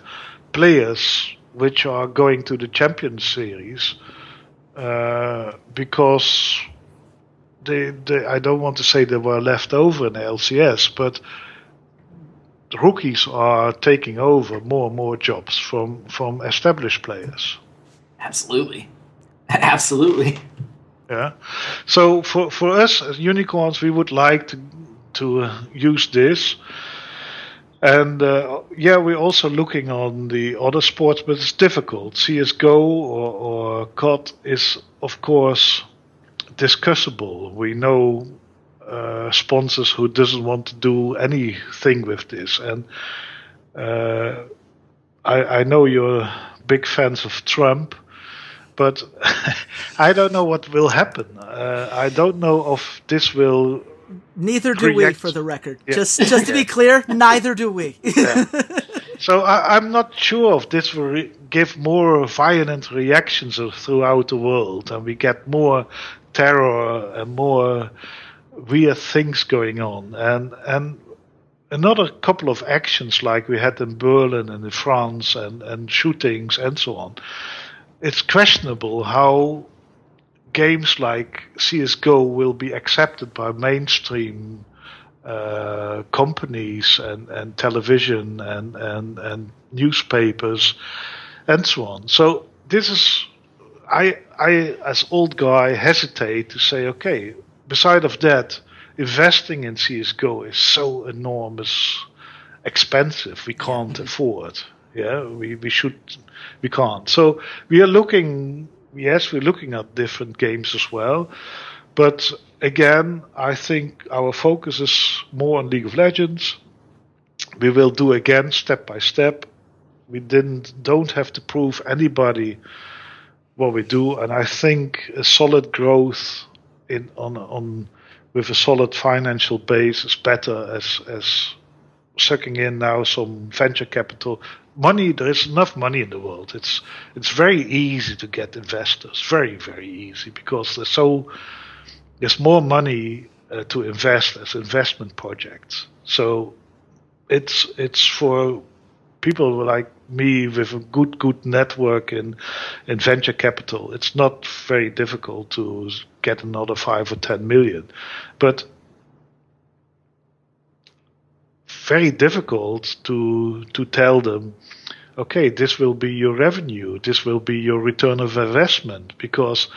players which are going to the Champions Series uh, because... They, they, I don't want to say they were left over in the L C S, but the rookies are taking over more and more jobs from, from established players. Absolutely. Absolutely. Yeah. So for, for us as Unicorns, we would like to, to uh, use this. And, uh, yeah, we're also looking on the other sports, but it's difficult. C S G O or, or C O D is, of course... discussable. We know uh, sponsors who doesn't want to do anything with this, and uh, I, I know you're big fans of Trump, but I don't know what will happen. Uh, I don't know if this will. Neither do react. We, for the record. Yeah. Just, just to be clear, neither do we. Yeah. So I, I'm not sure if this will re- give more violent reactions throughout the world, and we get more terror and more weird things going on. And and another couple of actions like we had in Berlin and in France, and, and shootings and so on. It's questionable how games like C S G O will be accepted by mainstream uh, companies and, and television and, and, and newspapers and so on. So this is... I, I, as old guy, hesitate to say, okay, beside of that, investing in C S G O is so enormous, expensive, we can't afford. Yeah, we, we should, we can't. So we are looking, yes, we're looking at different games as well. But again, I think our focus is more on League of Legends. We will do again, step by step. We didn't, don't have to prove anybody what we do, and I think a solid growth in on on with a solid financial base is better as as sucking in now some venture capital money. There is enough money in the world. It's it's very easy to get investors, very very easy, because there's so there's more money uh, to invest as investment projects. So it's it's for people like me with a good, good network in, in venture capital. It's not very difficult to get another five or ten million, but very difficult to to tell them, okay, this will be your revenue, this will be your return of investment, because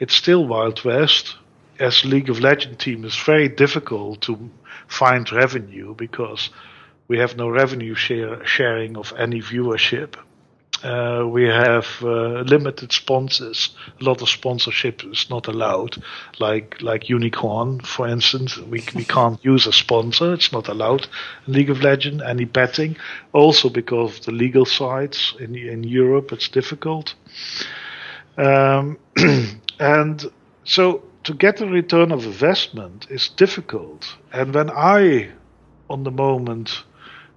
it's still Wild West. As League of Legends team, it's very difficult to find revenue because we have no revenue share, sharing of any viewership. Uh, we have uh, limited sponsors. A lot of sponsorship is not allowed. Like like Unicorn, for instance, we we can't use a sponsor. It's not allowed in League of Legends. Any betting, also because of the legal sides in in Europe, it's difficult. Um, and so to get a return of investment is difficult. And when I, on the moment,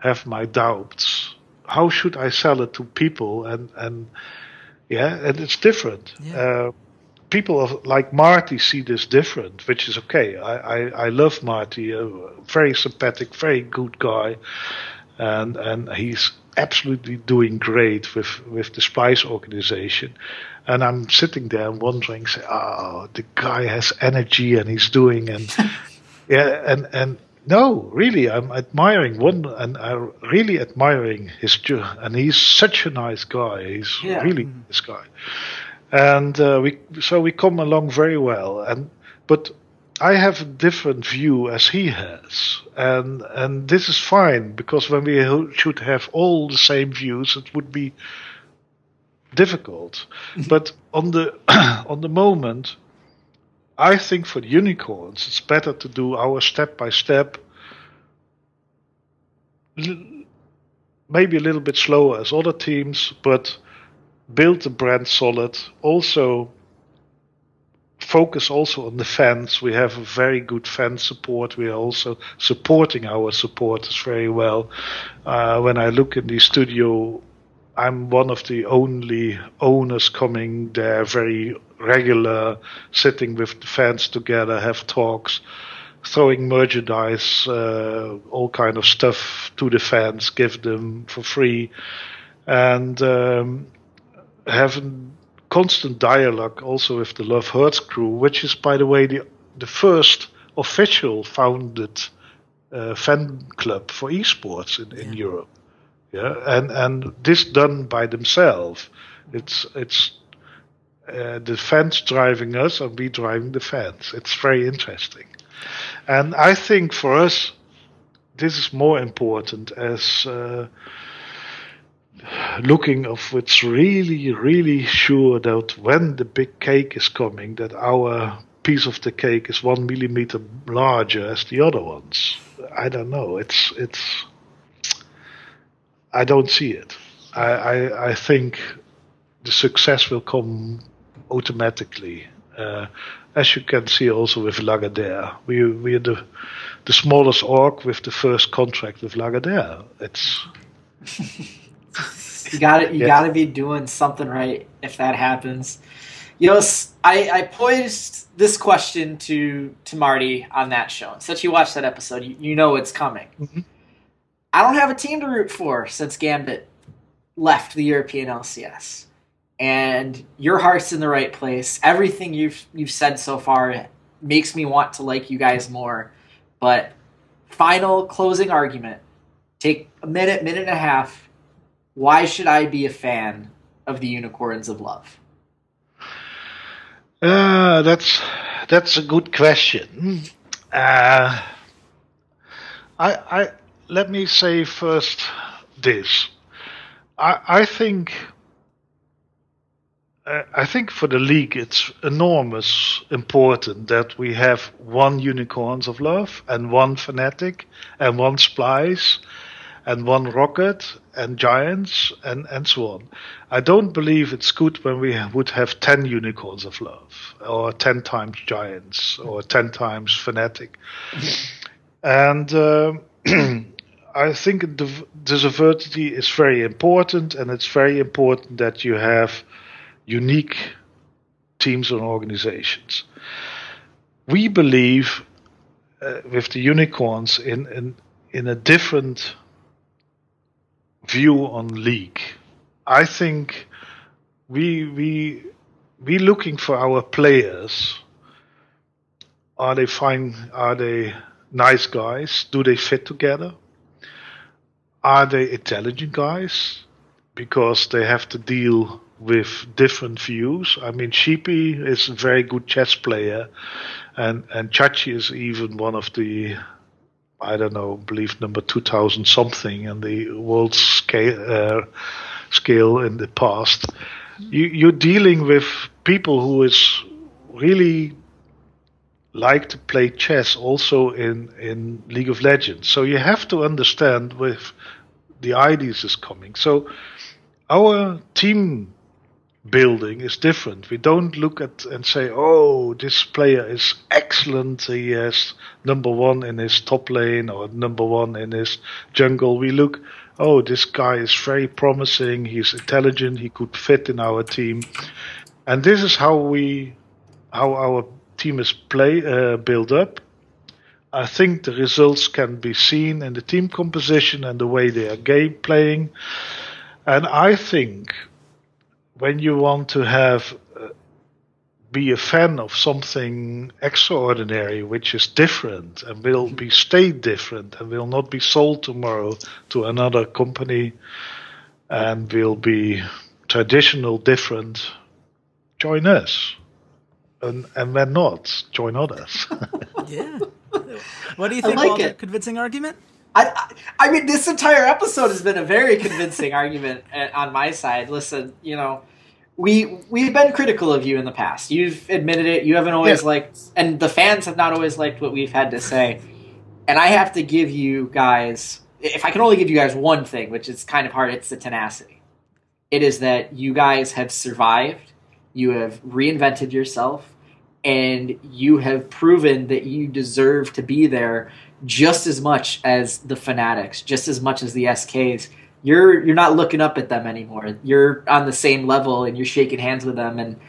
have my doubts. How should I sell it to people? And, and yeah, and it's different. Yeah. Uh, people of, like Marty see this different, which is okay. I, I, I love Marty, a very sympathetic, very good guy. and and he's absolutely doing great with with the Spice organization. And I'm sitting there wondering, say, oh, the guy has energy and he's doing and yeah, and and no, really, I'm admiring one, and I'm really admiring his journey. And he's such a nice guy. He's yeah. really mm-hmm. nice guy, and uh, we so we come along very well. And but I have a different view as he has, and and this is fine, because when we should have all the same views, it would be difficult. But on the on the moment, I think for the unicorns, it's better to do our step by step, maybe a little bit slower as other teams, but build the brand solid. Also, focus also on the fans. We have a very good fan support. We are also supporting our supporters very well. Uh, when I look in the studio, I'm one of the only owners coming there very regular, sitting with the fans together, have talks, throwing merchandise, uh, all kind of stuff to the fans, give them for free, and um, have a constant dialogue also with the Love Hurts crew, which is, by the way, the, the first official founded uh, fan club for esports in, in yeah. Europe. Yeah, and and this done by themselves. It's it's uh, the fans driving us, and we driving the fans. It's very interesting, and I think for us this is more important as uh, looking of it's really really sure that when the big cake is coming, that our piece of the cake is one millimeter larger as the other ones. I don't know. It's it's. I don't see it. I, I, I think the success will come automatically, uh, as you can see also with Lagardère. We we are the the smallest org with the first contract with Lagardère. It's you got You yeah. got to be doing something right if that happens. You know, I, I posed this question to to Marty on that show. Since you watched that episode, you, you know it's coming. Mm-hmm. I don't have a team to root for since Gambit left the European L C S. And your heart's in the right place. Everything you've you've said so far makes me want to like you guys more. But final closing argument. Take a minute, minute and a half. Why should I be a fan of the Unicorns of Love? Uh, that's that's a good question. Uh, I I... Let me say first this. I, I think uh, I think for the league it's enormous important that we have one Unicorns of Love and one Fnatic and one Splice and one Rocket and Giants and, and so on. I don't believe it's good when we would have ten Unicorns of Love or ten times Giants or ten times Fnatic. And um, I think the, the diversity is very important, and it's very important that you have unique teams and organizations. We believe uh, with the unicorns in, in in a different view on league. I think we we we looking for our players. Are they fine? Are they nice guys? Do they fit together? Are they intelligent guys? Because they have to deal with different views. I mean, Sheepy is a very good chess player, and and Chachi is even one of the, I don't know, believe number two thousand something in the world scale, uh, scale in the past. You, you're dealing with people who is really like to play chess also in, in League of Legends. So you have to understand with the ideas is coming. So our team building is different. We don't look at and say, oh, this player is excellent. He is number one in his top lane or number one in his jungle. We look, oh, this guy is very promising. He's intelligent. He could fit in our team. And this is how we, how our team is play uh, build up. I think the results can be seen in the team composition and the way they are game playing. And I think when you want to have uh, be a fan of something extraordinary, which is different and will be stayed different and will not be sold tomorrow to another company and will be traditional different, join us. And, and when not, join others. Yeah. What do you think, like Walter? It. Convincing argument? I, I I mean, this entire episode has been a very convincing argument on my side. Listen, you know, we, we've been critical of you in the past. You've admitted it. You haven't always yeah. liked, and the fans have not always liked what we've had to say. And I have to give you guys, if I can only give you guys one thing, which is kind of hard, it's the tenacity. It is that you guys have survived. You have reinvented yourself. And you have proven that you deserve to be there just as much as the Fnatics, just as much as the S Ks. You're you're not looking up at them anymore. You're on the same level, and you're shaking hands with them. And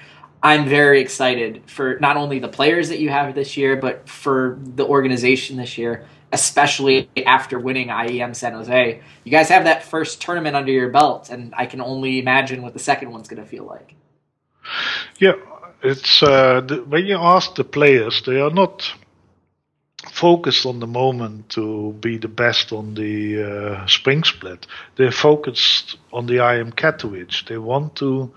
I'm very excited for not only the players that you have this year, but for the organization this year, especially after winning I E M San Jose. You guys have that first tournament under your belt, and I can only imagine what the second one's going to feel like. Yeah. It's uh, the, when you ask the players, they are not focused on the moment to be the best on the uh, spring split. They're focused on the I E M Katowice. They want to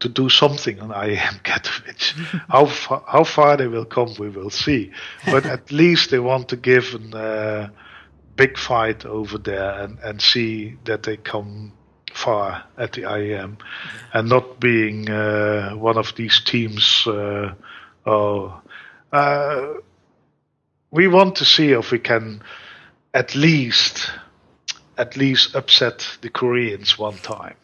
to do something on I E M Katowice. how far, how far they will come, we will see. But at least they want to give a uh, big fight over there and, and see that they come far at the I E M, and not being uh, one of these teams. Uh, oh, uh, we want to see if we can at least, at least upset the Koreans one time.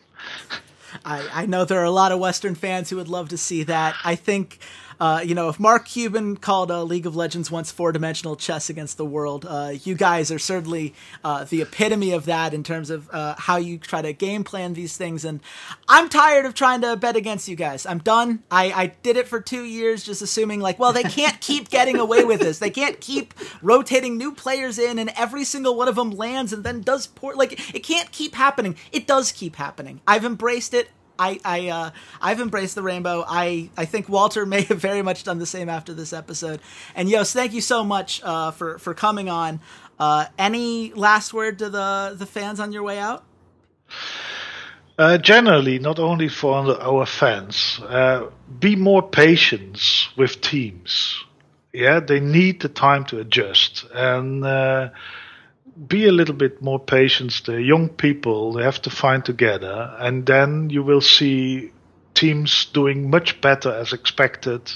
I, I know there are a lot of Western fans who would love to see that. I think. Uh, you know, if Mark Cuban called uh, League of Legends once four-dimensional chess against the world, uh, you guys are certainly uh, the epitome of that in terms of uh, how you try to game plan these things. And I'm tired of trying to bet against you guys. I'm done. I, I did it for two years just assuming, like, well, they can't keep getting away with this. They can't keep rotating new players in and every single one of them lands and then does poor. Like, it can't keep happening. It does keep happening. I've embraced it. I, I, uh, I've embraced the rainbow. I, I think Walter may have very much done the same after this episode. And Yos, thank you so much uh, for, for coming on. Uh, any last word to the, the fans on your way out? Uh, generally, not only for our fans, uh, be more patient with teams. Yeah, they need the time to adjust. And, uh, be a little bit more patient. The young people, they have to find together, and then you will see teams doing much better as expected.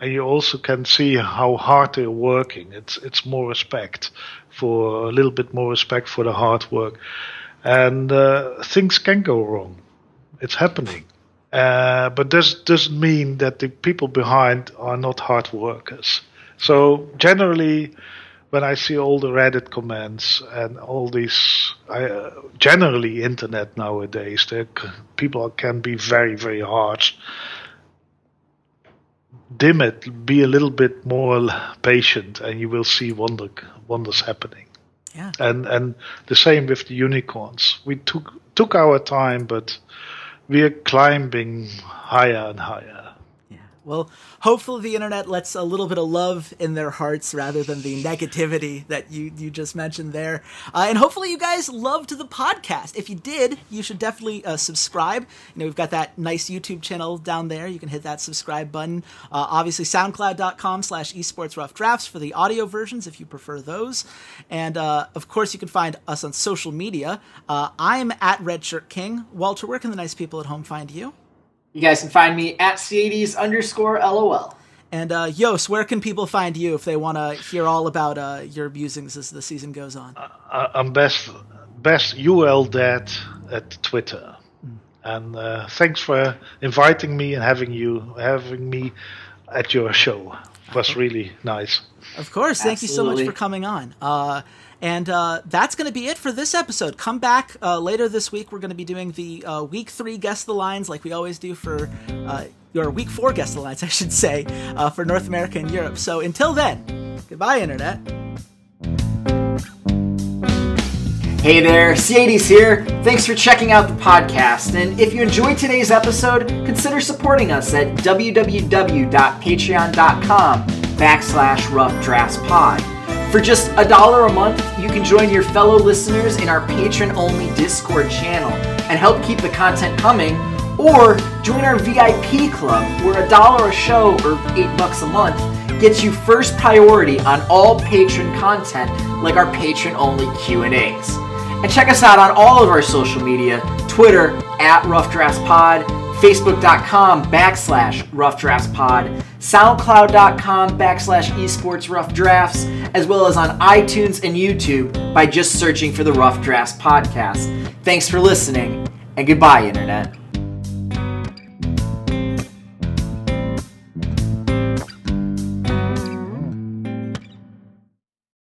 And you also can see how hard they're working. It's it's more respect for a little bit more respect for the hard work. And uh, things can go wrong. It's happening, uh, but this doesn't mean that the people behind are not hard workers. So generally, when I see all the Reddit comments and all these, I, uh, generally internet nowadays, c- people can be very, very harsh. Dim it, be a little bit more patient, and you will see wonder, wonders happening. Yeah. And and the same with the unicorns. We took took our time, but we are climbing higher and higher. Well, hopefully the internet lets a little bit of love in their hearts rather than the negativity that you, you just mentioned there. Uh, and hopefully you guys loved the podcast. If you did, you should definitely uh, subscribe. You know, we've got that nice YouTube channel down there. You can hit that subscribe button. Uh, obviously, soundcloud.com slash esports rough drafts for the audio versions if you prefer those. And, uh, of course, you can find us on social media. Uh, I'm at Redshirt King. Walter, where can the nice people at home find you? You guys can find me at C eighties underscore LOL. And uh, Yos, where can people find you if they want to hear all about uh, your musings as the season goes on? Uh, I'm best best ULDad at Twitter. Mm. And uh, thanks for inviting me and having you having me at your show. It was really nice. Of course. Thank Absolutely. you so much for coming on. Uh, And uh, that's going to be it for this episode. Come back uh, later this week. We're going to be doing the uh, week three Guess the Lines like we always do for uh, your week four Guess the Lines, I should say, uh, for North America and Europe. So until then... Goodbye, Internet. Hey there, C eighties here. Thanks for checking out the podcast. And if you enjoyed today's episode, consider supporting us at www.patreon.com backslash rough drafts pod. For just a dollar a month, you can join your fellow listeners in our patron-only Discord channel and help keep the content coming, or join our V I P club where a dollar a show or eight bucks a month gets you first priority on all patron content like our patron-only Q and A's. And check us out on all of our social media, Twitter, at Rough Drafts Pod, Facebook.com backslash Rough Drafts Pod, SoundCloud.com backslash Esports Rough Drafts, as well as on iTunes and YouTube by just searching for the Rough Drafts Podcast. Thanks for listening, and goodbye, Internet.